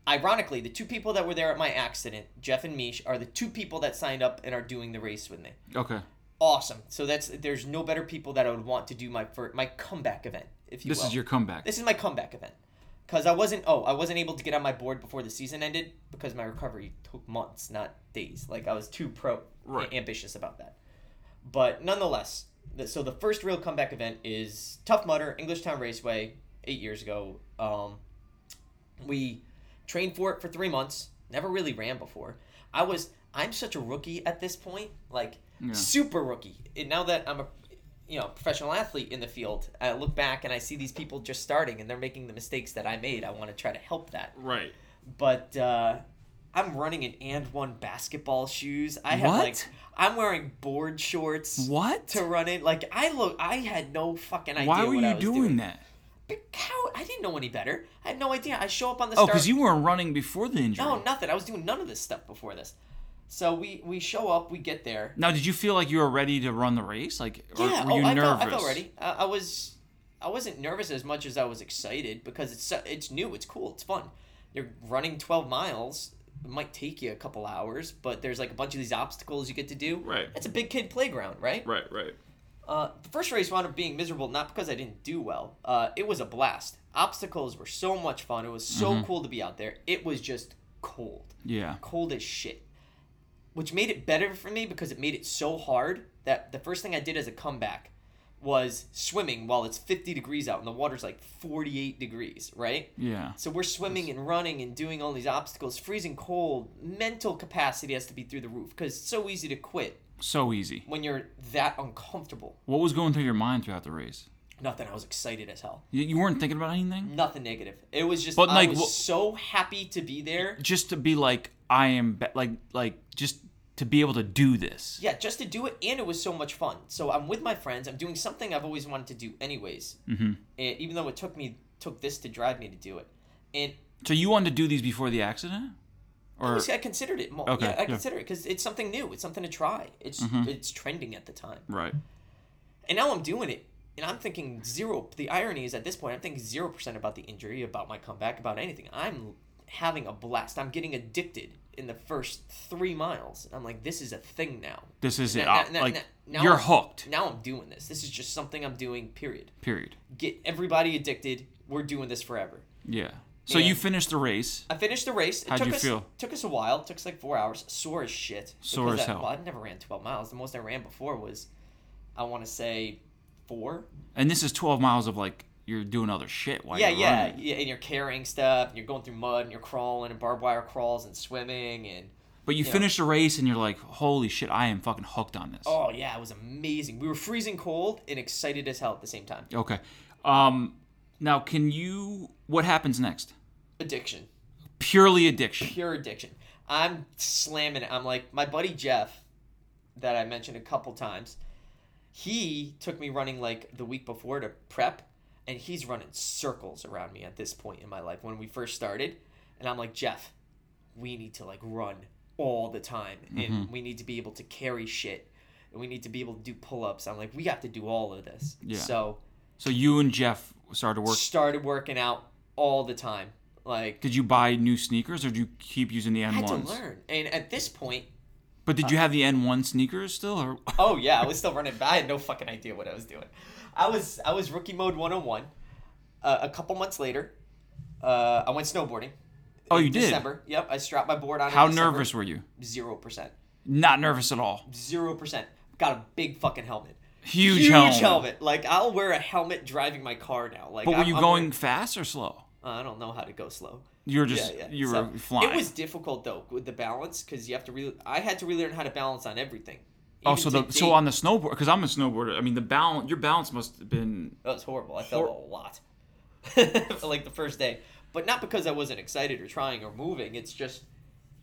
Ironically, the two people that were there at my accident, Jeff and Mish, are the two people that signed up and are doing the race with me. Okay. awesome. So that's there's no better people that I would want to do my for my comeback event, if you will. This is your comeback. This is my comeback event. Because I wasn't, oh, I wasn't able to get on my board before the season ended because my recovery took months, not days. Like, I was too pro right. ambitious about that. But nonetheless, so the first real comeback event is Tough Mudder, English Town Raceway, eight years ago. Um, we trained for it for three months, never really ran before. I was, I'm such a rookie at this point, like, yeah. super rookie. And now that I'm a you know, professional athlete in the field, I look back and I see these people just starting and they're making the mistakes that I made. I want to try to help that. Right. But uh, I'm running in and one basketball shoes. I have what? like I'm wearing board shorts. What? To run in. Like I look I had no fucking idea. Why were what you I was doing, doing that? How, I didn't know any better. I had no idea. I show up on the start. Oh, because you weren't running before the injury. No, nothing. I was doing none of this stuff before this. So we, we show up, we get there. Now, did you feel like you were ready to run the race? Like, or yeah. were you oh, I nervous? Felt, I felt ready. I, I was, I wasn't nervous as much as I was excited because it's it's new, it's cool, it's fun. You're running twelve miles. It might take you a couple hours, but there's like a bunch of these obstacles you get to do. Right. It's a big kid playground, right? Right, right. Uh, the first race wound up being miserable, not because I didn't do well. Uh, it was a blast. Obstacles were so much fun. It was so mm-hmm. cool to be out there. It was just cold. Yeah. Cold as shit. Which made it better for me because it made it so hard that the first thing I did as a comeback was swimming while it's fifty degrees out and the water's like forty-eight degrees, right? Yeah. So we're swimming and running and doing all these obstacles, freezing cold. Mental capacity has to be through the roof because it's so easy to quit. So easy. When you're that uncomfortable. What was going through your mind throughout the race? Nothing. I was excited as hell. You weren't thinking about anything? Nothing negative. It was just, but like, I was well, so happy to be there. Just to be like, I am, be- like, like, just to be able to do this. Yeah, just to do it, and it was so much fun. So I'm with my friends. I'm doing something I've always wanted to do anyways, mm-hmm. and even though it took me, took this to drive me to do it. And so you wanted to do these before the accident? Or I considered it more. Okay. Yeah, I yeah. consider it because it's something new. It's something to try. It's mm-hmm. it's trending at the time. Right. And now I'm doing it. And I'm thinking zero. The irony is at this point, I'm thinking zero percent about the injury, about my comeback, about anything. I'm having a blast. I'm getting addicted in the first three miles. I'm like, this is a thing now. This is now, it. Now, now, like, now, now you're I'm, hooked. Now I'm doing this. This is just something I'm doing, period. Period. Get everybody addicted. We're doing this forever. Yeah. So and you finished the race. I finished the race. It How'd took you us, feel? Took us a while. It took us like four hours. Sore as shit. Sore as I, hell. Well, I never ran twelve miles. The most I ran before was, I want to say... Four. And this is twelve miles of like you're doing other shit while yeah, you're yeah, running. Yeah, yeah, and you're carrying stuff, and you're going through mud, and you're crawling, and barbed wire crawls, and swimming, and. But you, you finish know. the race, and you're like, "Holy shit, I am fucking hooked on this." Oh yeah, it was amazing. We were freezing cold and excited as hell at the same time. Okay, um, now can you? What happens next? Addiction. Purely addiction. Pure addiction. I'm slamming it. I'm like my buddy Jeff, that I mentioned a couple times. He took me running like the week before to prep, and he's running circles around me at this point in my life when we first started. And I'm like, Jeff, we need to like run all the time, and mm-hmm. we need to be able to carry shit, and we need to be able to do pull-ups. I'm like, we have to do all of this. Yeah. So, so you and Jeff started work started working out all the time. Like, did you buy new sneakers or did you keep using the N ones? I had to learn, and at this point. But did you have the N one sneakers still? Or? Oh, yeah. I was still running. I had no fucking idea what I was doing. I was I was rookie mode one oh one. Uh, a couple months later, uh, I went snowboarding. Oh, you did? December. Yep. I strapped my board on. How nervous were you? Zero percent. Not nervous at all? Zero percent. Got a big fucking helmet. Huge, Huge helmet. Huge helmet. Like, I'll wear a helmet driving my car now. Like, but were you I'm, going I'm wearing... fast or slow? I don't know how to go slow. You were just, yeah, yeah. you were so, flying. It was difficult, though, with the balance, because you have to really, I had to relearn how to balance on everything. Oh, so the, so on the snowboard, because I'm a snowboarder, I mean, the balance, your balance must have been. That was horrible. I hor- fell a lot. Like the first day. But not because I wasn't excited or trying or moving. It's just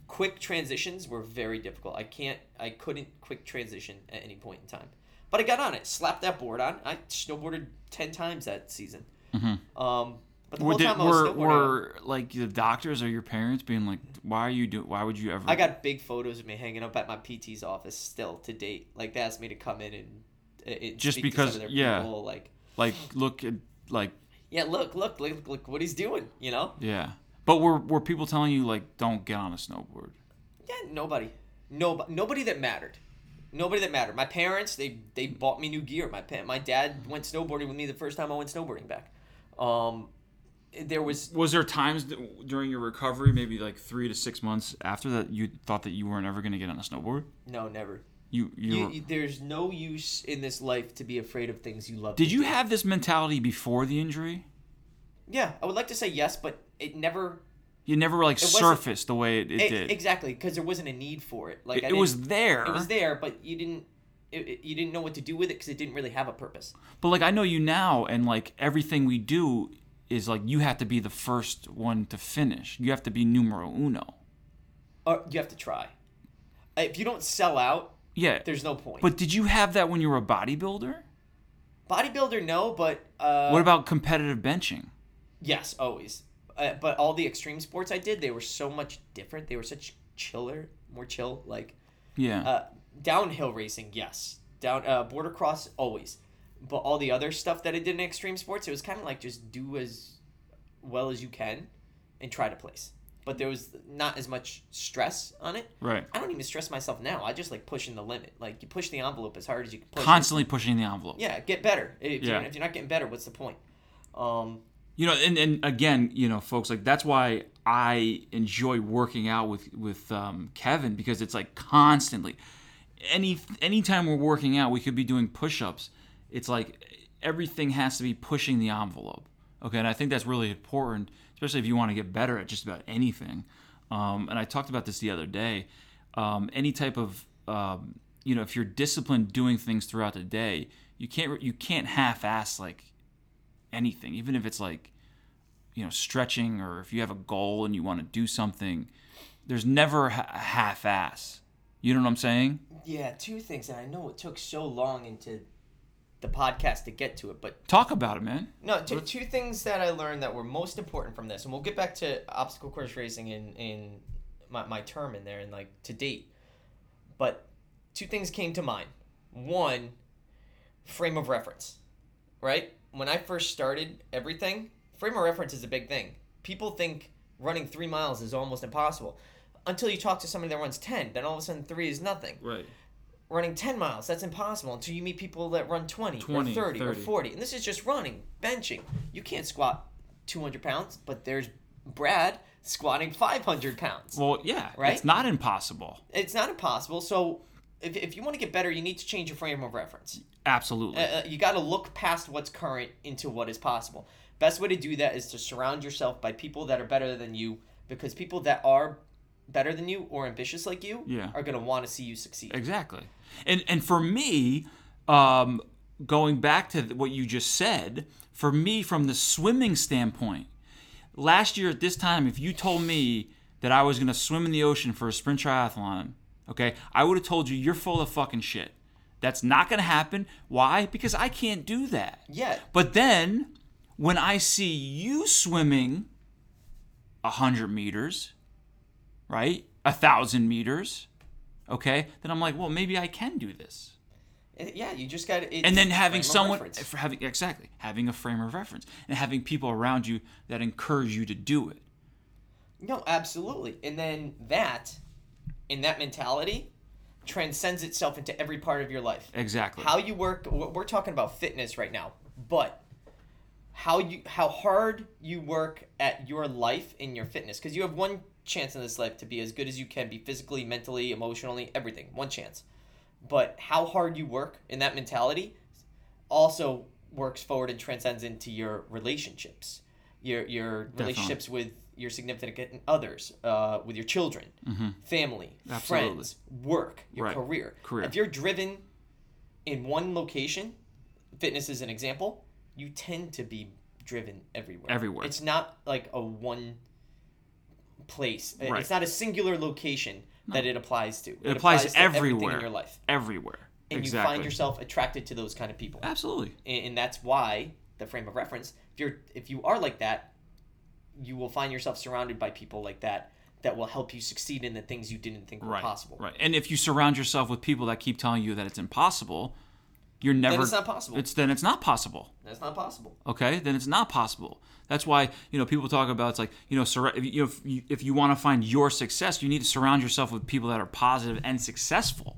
quick transitions were very difficult. I can't, I couldn't quick transition at any point in time. But I got on it, slapped that board on. I snowboarded ten times that season. Mm-hmm. Um, But the were, whole time did, I was were, were like the doctors or your parents being like, why are you doing? Why would you ever? I got big photos of me hanging up at my P T's office still to date. Like they asked me to come in and, and just speak because to some of their yeah, people, like like look at like yeah, look, look, look, look what he's doing, you know? Yeah, but were were people telling you like don't get on a snowboard? Yeah, nobody, nobody, nobody that mattered. Nobody that mattered. My parents, they they bought me new gear. My pa- my dad went snowboarding with me the first time I went snowboarding back. Um, there was was there times during your recovery, maybe like three to six months after that, you thought that you weren't ever going to get on a snowboard? No, never. You you, you, were... you there's no use in this life to be afraid of things you love. Did you do. have this mentality before the injury? Yeah, I would like to say yes, but it never. You never like surfaced the way it, it, it did. Exactly, because there wasn't a need for it. Like it, I it was there. It was there, but you didn't. It, it, you didn't know what to do with it because it didn't really have a purpose. But like I know you now, and like everything we do is like you have to be the first one to finish. You have to be numero uno. Or you have to try. If you don't sell out, yeah, there's no point. But did you have that when you were a bodybuilder? Bodybuilder, no. But uh, what about competitive benching? Yes, always. Uh, but all the extreme sports I did, they were so much different. They were such chiller, more chill. Like, yeah. Uh, downhill racing, yes. Down uh, border cross, always. But all the other stuff that I did in extreme sports, it was kind of like just do as well as you can and try to place. But there was not as much stress on it. Right. I don't even stress myself now. I just like pushing the limit. Like you push the envelope as hard as you can push. Constantly it. pushing the envelope. Yeah, get better. If, yeah. you're, if you're not getting better, what's the point? Um... You know, and, and again, you know, folks, like that's why I enjoy working out with with um, Kevin, because it's like constantly. Any anytime we're working out, we could be doing push-ups. It's like everything has to be pushing the envelope. Okay, and I think that's really important, especially if you want to get better at just about anything. Um, and I talked about this the other day. Um, any type of, um, you know, if you're disciplined doing things throughout the day, you can't you can't half-ass like anything, even if it's like, you know, stretching, or if you have a goal and you want to do something, there's never a half-ass. You know what I'm saying? Yeah, two things, and I know it took so long into the podcast to get to it, but... Talk about it, man. No, two, two things that I learned that were most important from this, and we'll get back to obstacle course racing in, in my, my term in there and, like, to date, but two things came to mind. One, frame of reference, right? When I first started everything... Frame of reference is a big thing. People think running three miles is almost impossible. Until you talk to somebody that runs ten, then all of a sudden three is nothing. Right. Running ten miles, that's impossible until you meet people that run twenty, twenty or thirty, thirty or forty. And this is just running, benching. You can't squat two hundred pounds, but there's Brad squatting five hundred pounds. Well, yeah. Right? It's not impossible. It's not impossible. So if if you want to get better, you need to change your frame of reference. Absolutely. Uh, you got to look past what's current into what is possible. Best way to do that is to surround yourself by people that are better than you, because people that are better than you or ambitious like you yeah. are going to want to see you succeed. Exactly. And and for me, um, going back to what you just said, for me from the swimming standpoint, last year at this time, if you told me that I was going to swim in the ocean for a sprint triathlon, okay, I would have told you you're full of fucking shit. That's not going to happen. Why? Because I can't do that. Yeah. But then... when I see you swimming one hundred meters, right, one thousand meters, okay, then I'm like, well, maybe I can do this. Yeah, you just got to... And then having someone... having Exactly. Having a frame of reference and having people around you that encourage you to do it. No, absolutely. And then that, in that mentality... transcends itself into every part of your life. Exactly. How you work... We're talking about fitness right now, but... how you how hard you work at your life in your fitness, because you have one chance in this life to be as good as you can be physically, mentally, emotionally, everything, one chance. But how hard you work in that mentality also works forward and transcends into your relationships, your your Definitely. relationships with your significant others, uh, with your children, mm-hmm. family, Absolutely. friends, work, your right. career. career. If you're driven in one location, fitness is an example, you tend to be driven everywhere. Everywhere. It's not like a one place. Right. It's not a singular location no. that it applies to. It, it applies, applies to everywhere in your life. Everywhere. And exactly. you find yourself attracted to those kind of people. Absolutely. And, and that's why the frame of reference. If you're if you are like that, you will find yourself surrounded by people like that that will help you succeed in the things you didn't think right. were possible. Right. And if you surround yourself with people that keep telling you that it's impossible, You're never, then it's not possible. It's, then it's not possible. That's not possible. Okay, then it's not possible. That's why, you know, people talk about, it's like, you know, sur- if, you know if, you, if you want to find your success, you need to surround yourself with people that are positive and successful.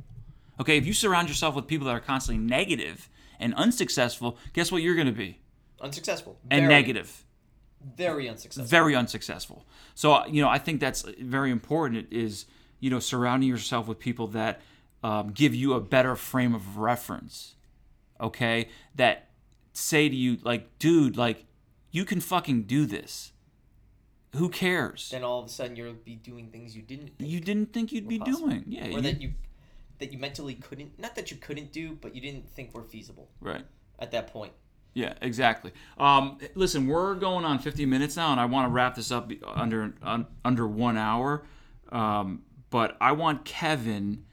Okay, if you surround yourself with people that are constantly negative and unsuccessful, guess what you're going to be? Unsuccessful. And very, negative. Very unsuccessful. Very unsuccessful. So, you know, I think that's very important is, you know, surrounding yourself with people that um, give you a better frame of reference, okay, that say to you, like, dude, like, you can fucking do this. Who cares? Then all of a sudden you'll be doing things you didn't think you didn't think you'd be possible. doing. Yeah. Or you, that you that you mentally couldn't not that you couldn't do, but you didn't think were feasible. Right. At that point. Yeah, exactly. Um, listen, we're going on fifty minutes now and I want to wrap this up under un, under one hour. Um, but I want Kevin,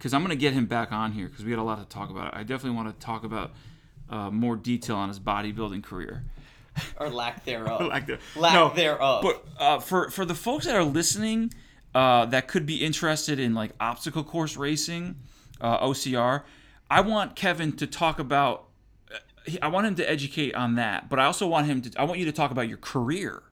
cuz I'm going to get him back on here cuz we had a lot to talk about. I definitely want to talk about uh, more detail on his bodybuilding career. Or lack thereof. Lack, there. lack no, thereof. But uh, for, for the folks that are listening uh, that could be interested in like obstacle course racing, uh, O C R, I want Kevin to talk about, I want him to educate on that, but I also want him to, I want you to talk about your career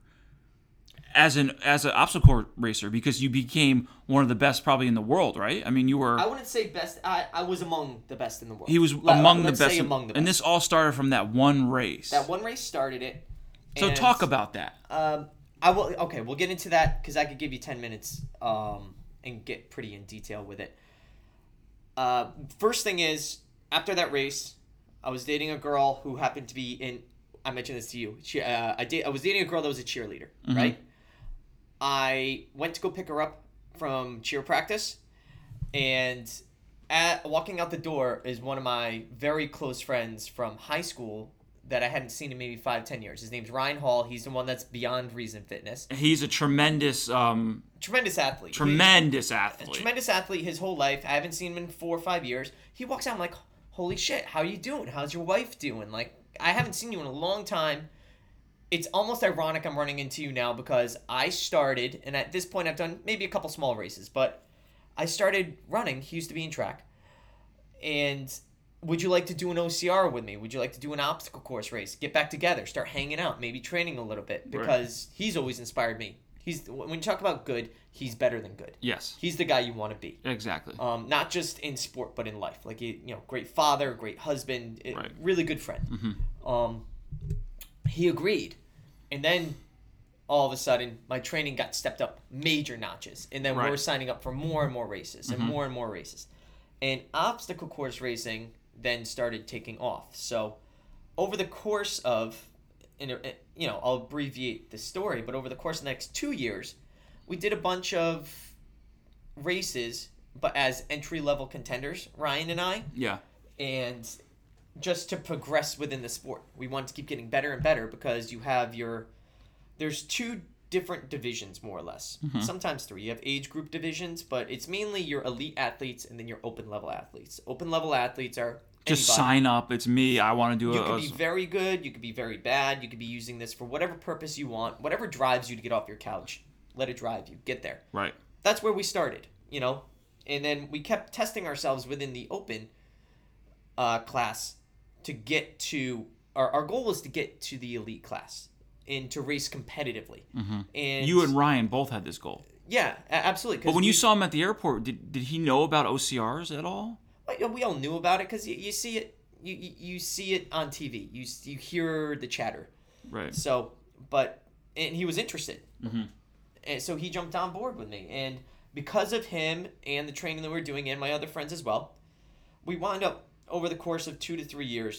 as an as an obstacle course racer because you became one of the best probably in the world, right? I mean, you were... I wouldn't say best. I, I was among the best in the world. He was Let, among, the best, among the best. And this all started from that one race. That one race started it. So and, talk about that. Um, I will. Okay, we'll get into that because I could give you ten minutes um, and get pretty in detail with it. Uh, first thing is, after that race, I was dating a girl who happened to be in... I mentioned this to you. She, uh, I, da- I was dating a girl that was a cheerleader, mm-hmm. right? I went to go pick her up from cheer practice, and at, walking out the door is one of my very close friends from high school that I hadn't seen in maybe five, ten years. His name's Ryan Hall. He's the one that's Beyond Reason Fitness. He's a tremendous... Um, tremendous athlete. Tremendous He's athlete. Tremendous athlete his whole life. I haven't seen him in four or five years. He walks out, I'm like, holy shit, how you doing? How's your wife doing? Like, I haven't seen you in a long time. It's almost ironic I'm running into you now because I started, and at this point I've done maybe a couple small races, but I started running. He used to be in track. And would you like to do an O C R with me? Would you like to do an obstacle course race? Get back together. Start hanging out. Maybe training a little bit because right. he's always inspired me. He's when you talk about good, he's better than good. Yes. He's the guy you want to be. Exactly. Um, not just in sport, but in life. Like, you know, great father, great husband, right. really good friend. Mm-hmm. Um. He agreed, and then all of a sudden my training got stepped up major notches, and then right. we were signing up for more and more races and mm-hmm. more and more races, and obstacle course racing then started taking off. So over the course of, you know, I'll abbreviate the story, but over the course of the next two years, we did a bunch of races, but as entry-level contenders, Ryan and I. Yeah. And... just to progress within the sport. We want to keep getting better and better because you have your... There's two different divisions, more or less. Mm-hmm. Sometimes three. You have age group divisions, but it's mainly your elite athletes and then your open-level athletes. Open-level athletes are... anybody. Just sign up. It's me. I want to do it. You could be very good. You could be very bad. You could be using this for whatever purpose you want. Whatever drives you to get off your couch. Let it drive you. Get there. Right. That's where we started, you know? And then we kept testing ourselves within the open uh, class... to get to our our goal was to get to the elite class and to race competitively. Mm-hmm. And you and Ryan both had this goal. Yeah, absolutely. But when we, you saw him at the airport, did did he know about O C Rs at all? We all knew about it because you, you see it you you see it on T V. You you hear the chatter. Right. So, but and he was interested, mm-hmm. and so he jumped on board with me. And because of him and the training that we were doing and my other friends as well, we wound up. Over the course of two to three years,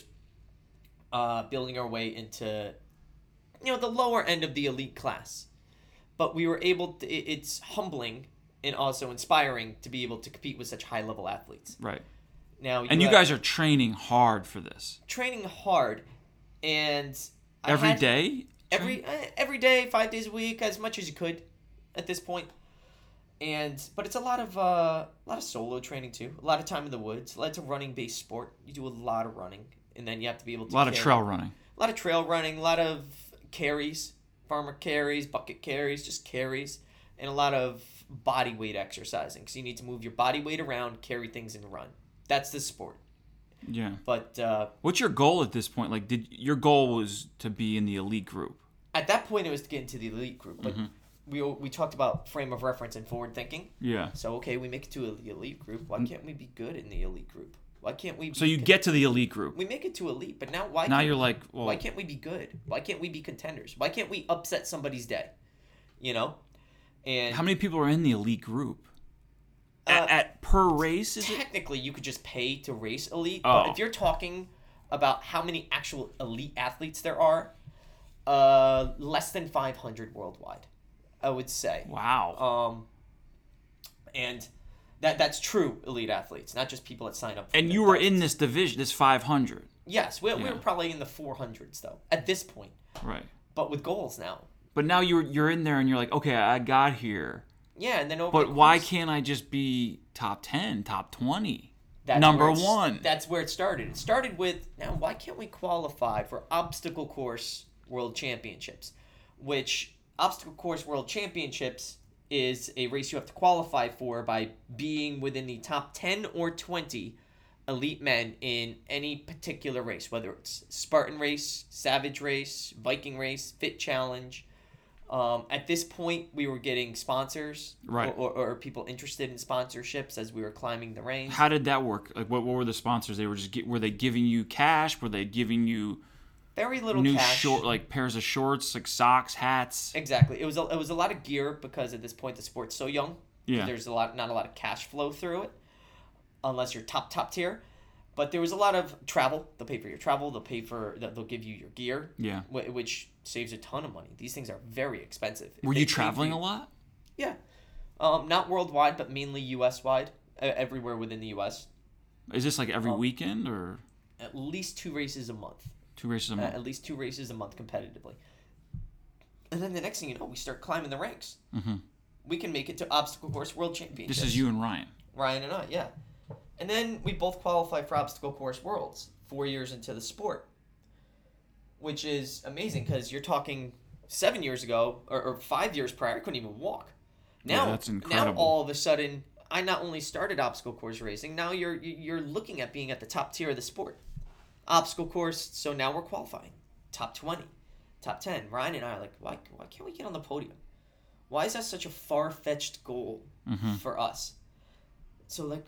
uh, building our way into, you know, the lower end of the elite class. But we were able to, it, it's humbling and also inspiring to be able to compete with such high-level athletes. Right. Now, you and you have, guys are training hard for this. Training hard. And every had, day? Every uh, every day, five days a week, as much as you could at this point. And but it's a lot of uh, a lot of solo training too. A lot of time in the woods. A lot of running based sport. You do a lot of running, and then you have to be able to. A lot carry. of trail running. A lot of trail running. A lot of carries, farmer carries, bucket carries, just carries, and a lot of body weight exercising because you need to move your body weight around, carry things, and run. That's the sport. Yeah. But uh, what's your goal at this point? Like, did your goal was to be in the elite group? At that point, it was to get into the elite group, but. Mm-hmm. we we talked about frame of reference and forward thinking. Yeah. So, okay, we make it to the elite group. Why can't we be good in the elite group? Why can't we be So you con- get to the elite group. We make it to elite, but now why Now you're like, well, why can't we be good? Why can't we be contenders? Why can't we upset somebody's day? You know? And how many people are in the elite group? Uh, at, at per race is technically it? You could just pay to race elite, oh. but if you're talking about how many actual elite athletes there are, uh, less than five hundred worldwide, I would say. Wow. Um, and that that's true elite athletes, not just people that sign up. For and you were athletes. In this division, this five hundred. Yes, we, yeah. we were probably in the four hundreds though at this point. Right. But with goals now. But now you're you're in there and you're like, okay, I got here. Yeah, and then over. But the course, why can't I just be top ten, top twenty, number one? That's where it started. It started with, now why can't we qualify for Obstacle Course World Championships, which Obstacle Course World Championships is a race you have to qualify for by being within the top ten or twenty elite men in any particular race, whether it's Spartan Race, Savage Race, Viking Race, Fit Challenge. Um, at this point, we were getting sponsors, right, or, or, or people interested in sponsorships as we were climbing the ranks. How did that work? Like, what, what were the sponsors? They were just get, were they giving you cash? Were they giving you very little new cash? Short, like pairs of shorts, like socks, hats. Exactly. It was a, it was a lot of gear because at this point the sport's so young. Yeah. There's a lot, not a lot of cash flow through it, unless you're top top tier. But there was a lot of travel. They'll pay for your travel. They'll pay for they'll give you your gear. Yeah, which saves a ton of money. These things are very expensive. Were you traveling a lot? Yeah, um, not worldwide, but mainly U S wide. Everywhere within the U S. Is this like every um, weekend or? At least two races a month. Two races a month. Uh, at least two races a month competitively. And then the next thing you know, we start climbing the ranks. Mm-hmm. We can make it to Obstacle Course World Championships. This is you and Ryan. Ryan and I, yeah. And then we both qualify for Obstacle Course Worlds four years into the sport, which is amazing because you're talking seven years ago or, or five years prior, I couldn't even walk. Now, yeah, that's incredible. Now all of a sudden, I not only started obstacle course racing, now you're you're looking at being at the top tier of the sport. Obstacle course, so now we're qualifying. Top twenty, top ten. Ryan and I are like, why, why can't we get on the podium? Why is that such a far-fetched goal mm-hmm. for us? So like...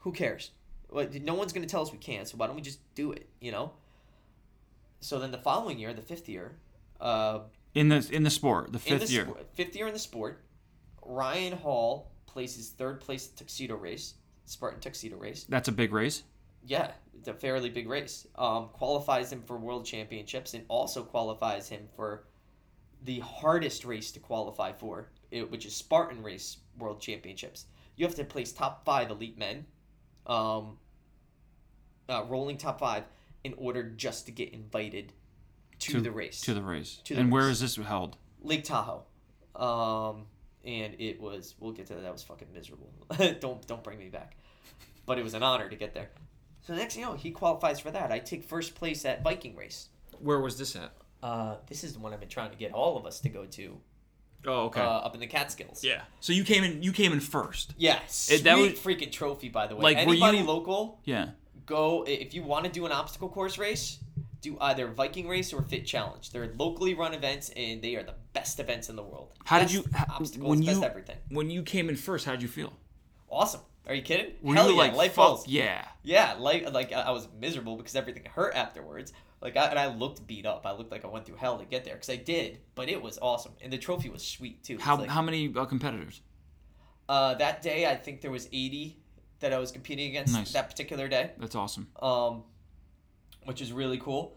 Who cares? No one's going to tell us we can't, so why don't we just do it, you know? So then the following year, the fifth year. Uh, in the in the sport, the fifth the year. Sport, fifth year in the sport, Ryan Hall places third place at Tuxedo Race, Spartan Tuxedo Race. That's a big race? Yeah, it's a fairly big race. Um, qualifies him for World Championships and also qualifies him for the hardest race to qualify for, which is Spartan Race World Championships. You have to place top five elite men. Um, uh, rolling top five in order just to get invited to, to the race. To the race. To the and race. Where is this held? Lake Tahoe. Um, and it was. We'll get to that. That was fucking miserable. don't don't bring me back. But it was an honor to get there. So the next thing you know, he qualifies for that. I take first place at Viking Race. Where was this at? Uh, this is the one I've been trying to get all of us to go to. Oh, okay. Uh, up in the Catskills. Yeah. So you came in. You came in first. Yes. Yeah, sweet that was, freaking trophy, by the way. Like, anybody you, local? Yeah. Go if you want to do an obstacle course race. Do either Viking Race or Fit Challenge. They're locally run events, and they are the best events in the world. How best did you? How, obstacles, when you best everything. When you came in first, how did you feel? Awesome. Are you kidding? Were Hell you yeah. Like, life fuck, goals. Yeah. Yeah. Like, like I was miserable because everything hurt afterwards. Like I, and I looked beat up. I looked like I went through hell to get there because I did, but it was awesome, and the trophy was sweet too. How like, how many uh, competitors? Uh, that day I think there was eighty that I was competing against. Nice. That particular day. That's awesome. Um, which is really cool.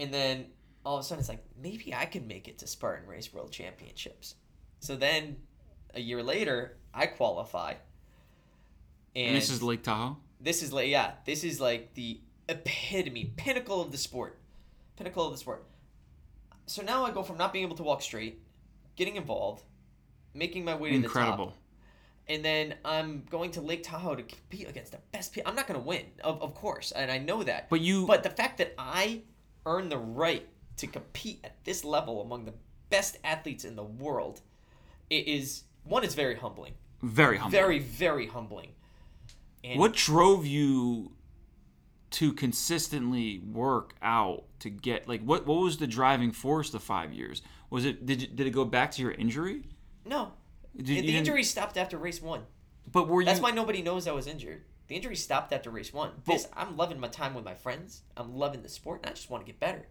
And then all of a sudden it's like maybe I can make it to Spartan Race World Championships. So then a year later I qualify. And, and this is Lake Tahoe. This is like yeah. This is like the epitome, pinnacle of the sport. Pinnacle of the sport. So now I go from not being able to walk straight, getting involved, making my way to Incredible. the top. And then I'm going to Lake Tahoe to compete against the best people. I'm not going to win, of, of course, and I know that. But you. But the fact that I earned the right to compete at this level among the best athletes in the world, it is, one, it's very humbling. Very humbling. Very, very humbling. And what drove you to consistently work out to get, like, what what was the driving force the five years? Was it did you, did it go back to your injury? No, did, the, the injury stopped after race one. But were you? That's why nobody knows I was injured. The injury stopped after race one. But, this I'm loving my time with my friends. I'm loving the sport, and I just want to get better.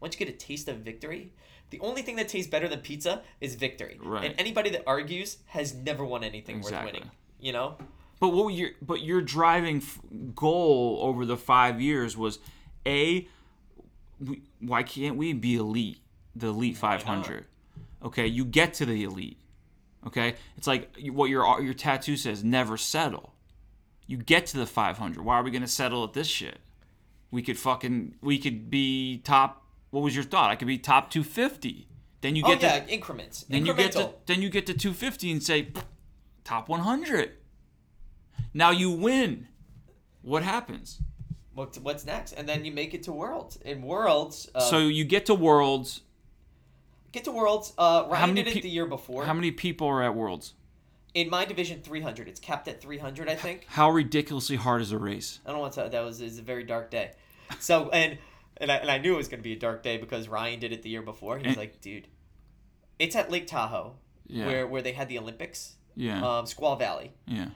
Once you get a taste of victory, the only thing that tastes better than pizza is victory. Right. And anybody that argues has never won anything exactly. worth winning. You know. But what were your but your driving f- goal over the five years was, a, we, why can't we be elite, the elite five hundred? Okay, you get to the elite. Okay, it's like what your your tattoo says: never settle. You get to the five hundred. Why are we gonna settle at this shit? We could fucking we could be top. What was your thought? I could be top two fifty. Then you get oh, yeah, to increments. Then you get to then you get to two fifty and say top one hundred. Now you win. What happens? What, what's next? And then you make it to Worlds. In Worlds... Uh, so you get to Worlds. Get to Worlds. Uh, Ryan did it pe- the year before. How many people are at Worlds? In my division, three hundred. It's capped at three hundred, I think. How ridiculously hard is the race? I don't want to tell that was, it was a very dark day. So, and and I, and I knew it was going to be a dark day because Ryan did it the year before. He was and, like, dude, it's at Lake Tahoe yeah. where, where they had the Olympics. Yeah. Um, Squaw Valley. Yeah.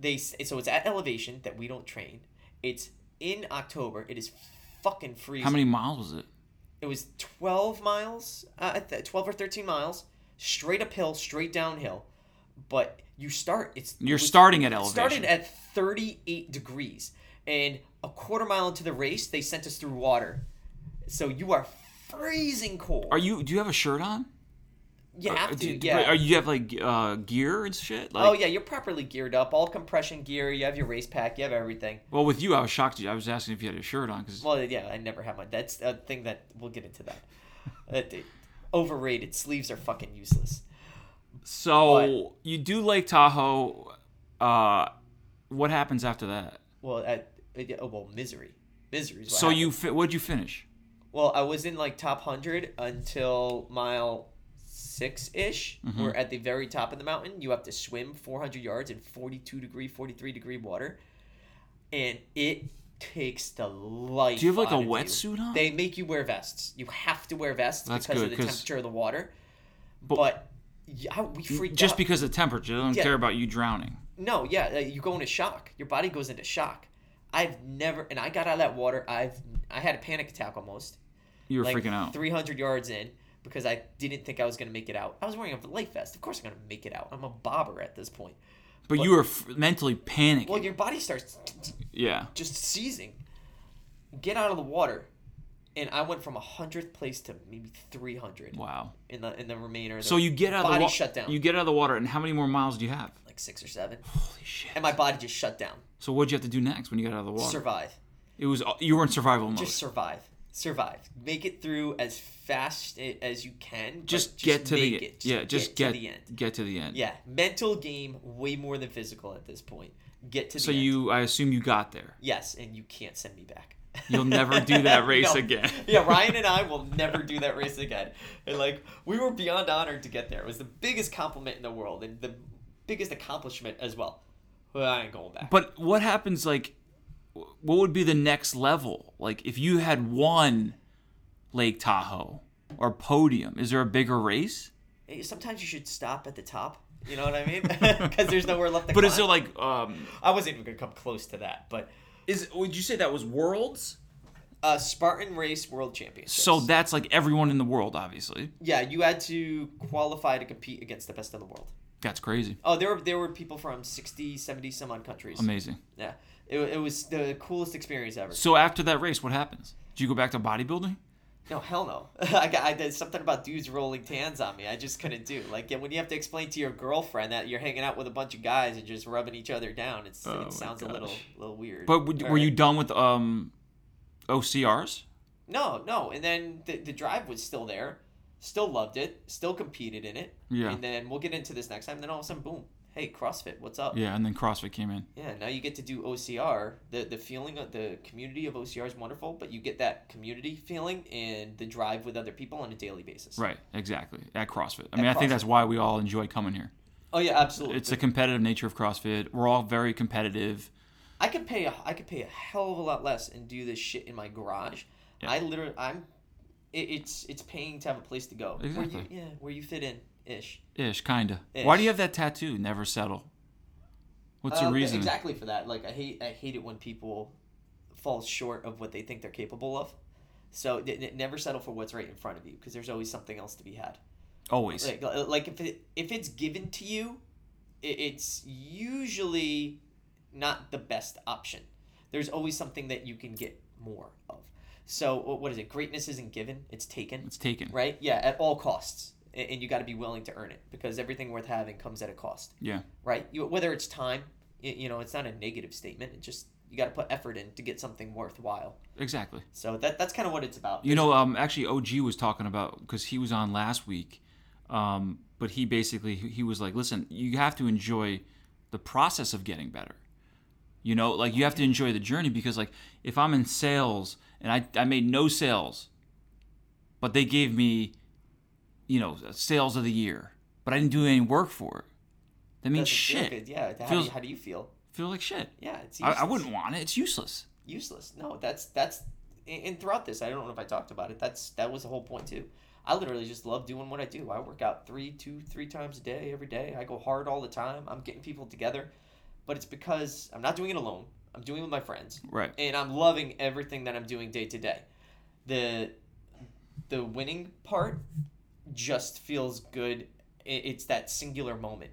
They so it's at elevation that we don't train. It's in October. It is fucking freezing. How many miles was it? It was twelve miles, uh, twelve or thirteen miles, straight uphill, straight downhill. But you start. It's you're it was, starting at elevation. Started at thirty-eight degrees, and a quarter mile into the race, they sent us through water. So you are freezing cold. Are you? Do you have a shirt on? You have to, yeah. Are you have like uh, gear and shit? Like, oh yeah, you're properly geared up. All compression gear. You have your race pack. You have everything. Well, with you, I was shocked. I was asking if you had a shirt on because. Well, yeah, I never have one. That's a thing that we'll get into that. that overrated sleeves are fucking useless. So but, you do Lake Tahoe. Uh, what happens after that? Well, at, oh, well, misery, misery. Is what so happened. you fi- what'd you finish? Well, I was in like top one hundred until mile. six-ish, mm-hmm. We're at the very top of the mountain. You have to swim four hundred yards in forty-two degree, forty-three degree water, and it takes the life. Do you have like a wetsuit on? They make you wear vests. You have to wear vests That's because good, of the temperature of the water. But, but yeah, we freaked just out. Just because of the temperature, they don't yeah. care about you drowning. No, yeah, you go into shock. Your body goes into shock. I've never, and I got out of that water. I've I had a panic attack almost. You were like freaking out. three hundred yards in. Because I didn't think I was going to make it out. I was wearing a life vest. Of course I'm going to make it out. I'm a bobber at this point. But, but you were f- mentally panicking. Well, your body starts t- t- yeah. just seizing. Get out of the water. And I went from one hundredth place to maybe three hundred. Wow. In the in the remainder. The so you get out of the water. Shut down. You get out of the water. And how many more miles do you have? Like six or seven. Holy shit. And my body just shut down. So what did you have to do next when you got out of the water? Survive. It was You were in survival mode. Just survive. Survive. Make it through as fast as you can. Just, just get to the end. Just yeah, just get, get to the end. Get to the end. Yeah, mental game way more than physical at this point. Get to the so end. So you, I assume you got there. Yes, and you can't send me back. You'll never do that race no. again. Yeah, Ryan and I will never do that race again. And like we were beyond honored to get there. It was the biggest compliment in the world and the biggest accomplishment as well. Well, I ain't going back. But what happens like? What would be the next level? Like if you had won Lake Tahoe or podium, is there a bigger race? Sometimes you should stop at the top. You know what I mean? Because there's nowhere left to But climb. Is there like... Um, I wasn't even going to come close to that, but... is Would you say that was Worlds? Uh, Spartan Race World Championships. So that's like everyone in the world, obviously. Yeah, you had to qualify to compete against the best in the world. That's crazy. Oh, there were, there were people from sixty, seventy some odd countries. Amazing. Yeah. It it was the coolest experience ever. So after that race, what happens? Do you go back to bodybuilding? No, hell no. I got, I did something about dudes rolling tans on me. I just couldn't do. Like when you have to explain to your girlfriend that you're hanging out with a bunch of guys and just rubbing each other down, it's, oh it sounds gosh. a little little weird. But would, were right? you done with um, O C Rs? No, no. And then the the drive was still there. Still loved it. Still competed in it. Yeah. And then we'll get into this next time. Then all of a sudden, boom. Hey, CrossFit, what's up? Yeah, and then CrossFit came in. Yeah, now you get to do O C R. The the feeling of the community of O C R is wonderful, but you get that community feeling and the drive with other people on a daily basis. Right, exactly, at CrossFit. I at mean, CrossFit. I think that's why we all enjoy coming here. Oh, yeah, absolutely. It's the competitive nature of CrossFit. We're all very competitive. I could pay a, I could pay a hell of a lot less and do this shit in my garage. Yeah. I literally, I'm, it, it's it's paying to have a place to go. Exactly. Where you, yeah, where you fit in, ish. Ish, kinda. Ish. Why do you have that tattoo? Never settle. What's um, the reason? Exactly for that. Like I hate, I hate it when people fall short of what they think they're capable of. So it, it never settle for what's right in front of you because there's always something else to be had. Always. Like, like if it, if it's given to you, it, it's usually not the best option. There's always something that you can get more of. So what is it? Greatness isn't given, it's taken. It's taken. Right? Yeah, at all costs. And you got to be willing to earn it because everything worth having comes at a cost. Yeah. Right? You, whether it's time, you know, it's not a negative statement. It just, you got to put effort in to get something worthwhile. Exactly. So that that's kind of what it's about. You know, um, actually O G was talking about, because he was on last week, um, but he basically, he was like, listen, you have to enjoy the process of getting better. You know, like you have to enjoy the journey because like if I'm in sales and I, I made no sales, but they gave me, you know, sales of the year, but I didn't do any work for it. That means shit. Feel good. Yeah. How, feels, do you, how do you feel? Feel like shit. Yeah. It's I, I wouldn't want it. It's useless. Useless. No, that's, that's, and throughout this, I don't know if I talked about it. That's, that was the whole point too. I literally just love doing what I do. I work out three, two, three times a day, every day. I go hard all the time. I'm getting people together. But it's because I'm not doing it alone. I'm doing it with my friends. Right. And I'm loving everything that I'm doing day to day. The the winning part just feels good. It's that singular moment.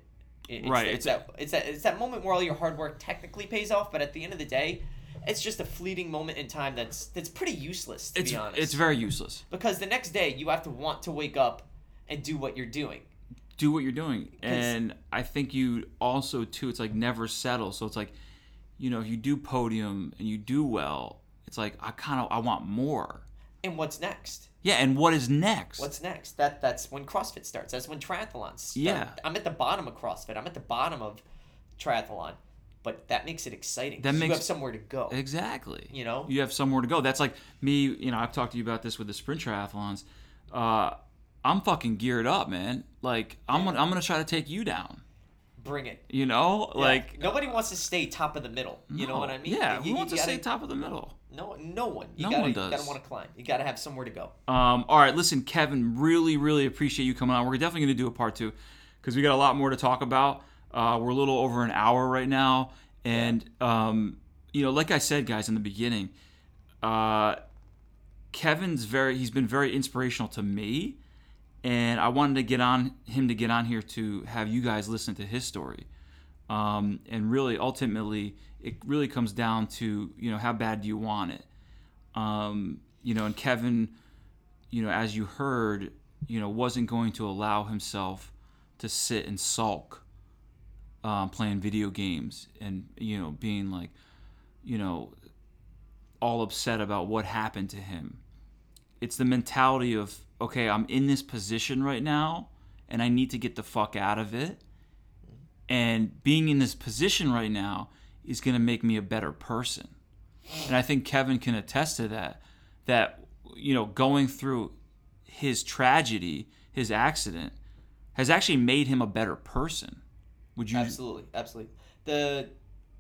It's right. That, it's, that, it's, that, it's that moment where all your hard work technically pays off, but at the end of the day, it's just a fleeting moment in time that's that's pretty useless, to it's, be honest. It's very useless. Because the next day, you have to want to wake up and do what you're doing. Do what you're doing. And I think you also, too, it's like never settle. So it's like, you know, if you do podium and you do well, it's like, I kind of, I want more. And what's next? Yeah, and what is next? What's next? That That's when CrossFit starts. That's when triathlons start. Yeah. I'm at the bottom of CrossFit. I'm at the bottom of triathlon. But that makes it exciting. That makes, you have somewhere to go. Exactly. You know? You have somewhere to go. That's like me, you know, I've talked to you about this with the sprint triathlons. Uh I'm fucking geared up, man. Like I'm yeah. gonna, I'm gonna try to take you down. Bring it. You know, yeah. like nobody wants to stay top of the middle. You no. know what I mean? Yeah, you, who wants to gotta, stay top of the middle? No, no one. You no gotta, one does. You gotta want to climb. You gotta have somewhere to go. Um. All right, listen, Kevin. Really, really appreciate you coming on. We're definitely gonna do a part two because we got a lot more to talk about. Uh, we're a little over an hour right now, and um, you know, like I said, guys, in the beginning, uh, Kevin's very. He's been very inspirational to me. And I wanted to get on him to get on here to have you guys listen to his story. Um, and really, ultimately, it really comes down to, you know, how bad do you want it? Um, you know, and Kevin, you know, as you heard, you know, wasn't going to allow himself to sit and sulk um, playing video games and, you know, being like, you know, all upset about what happened to him. It's the mentality of, okay, I'm in this position right now, and I need to get the fuck out of it. And being in this position right now is going to make me a better person. And I think Kevin can attest to that, that, you know, going through his tragedy, his accident, has actually made him a better person. Would you? Absolutely, absolutely. The,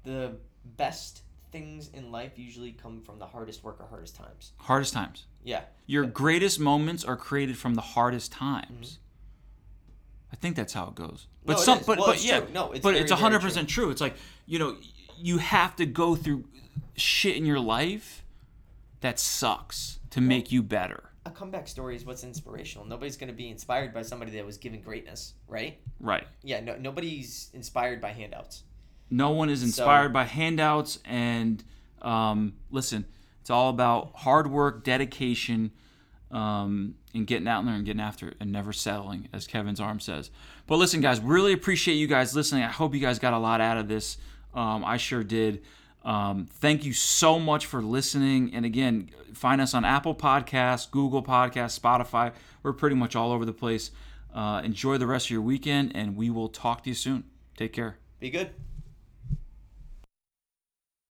the best things in life usually come from the hardest work or hardest times. Hardest times. Yeah. Your yeah. greatest moments are created from the hardest times. Mm-hmm. I think that's how it goes. But no, some, it but, well, but it's yeah, true. No, it's but very, it's a hundred percent true. It's like, you know, you have to go through shit in your life that sucks to well, make you better. A comeback story is what's inspirational. Nobody's going to be inspired by somebody that was given greatness, right? Right. Yeah. No, nobody's inspired by handouts. No one is inspired so, by handouts, and um, listen, it's all about hard work, dedication, um, and getting out there and getting after it and never settling, as Kevin's arm says. But listen, guys, really appreciate you guys listening. I hope you guys got a lot out of this. Um, I sure did. Um, thank you so much for listening. And again, find us on Apple Podcasts, Google Podcasts, Spotify. We're pretty much all over the place. Uh, enjoy the rest of your weekend, and we will talk to you soon. Take care. Be good.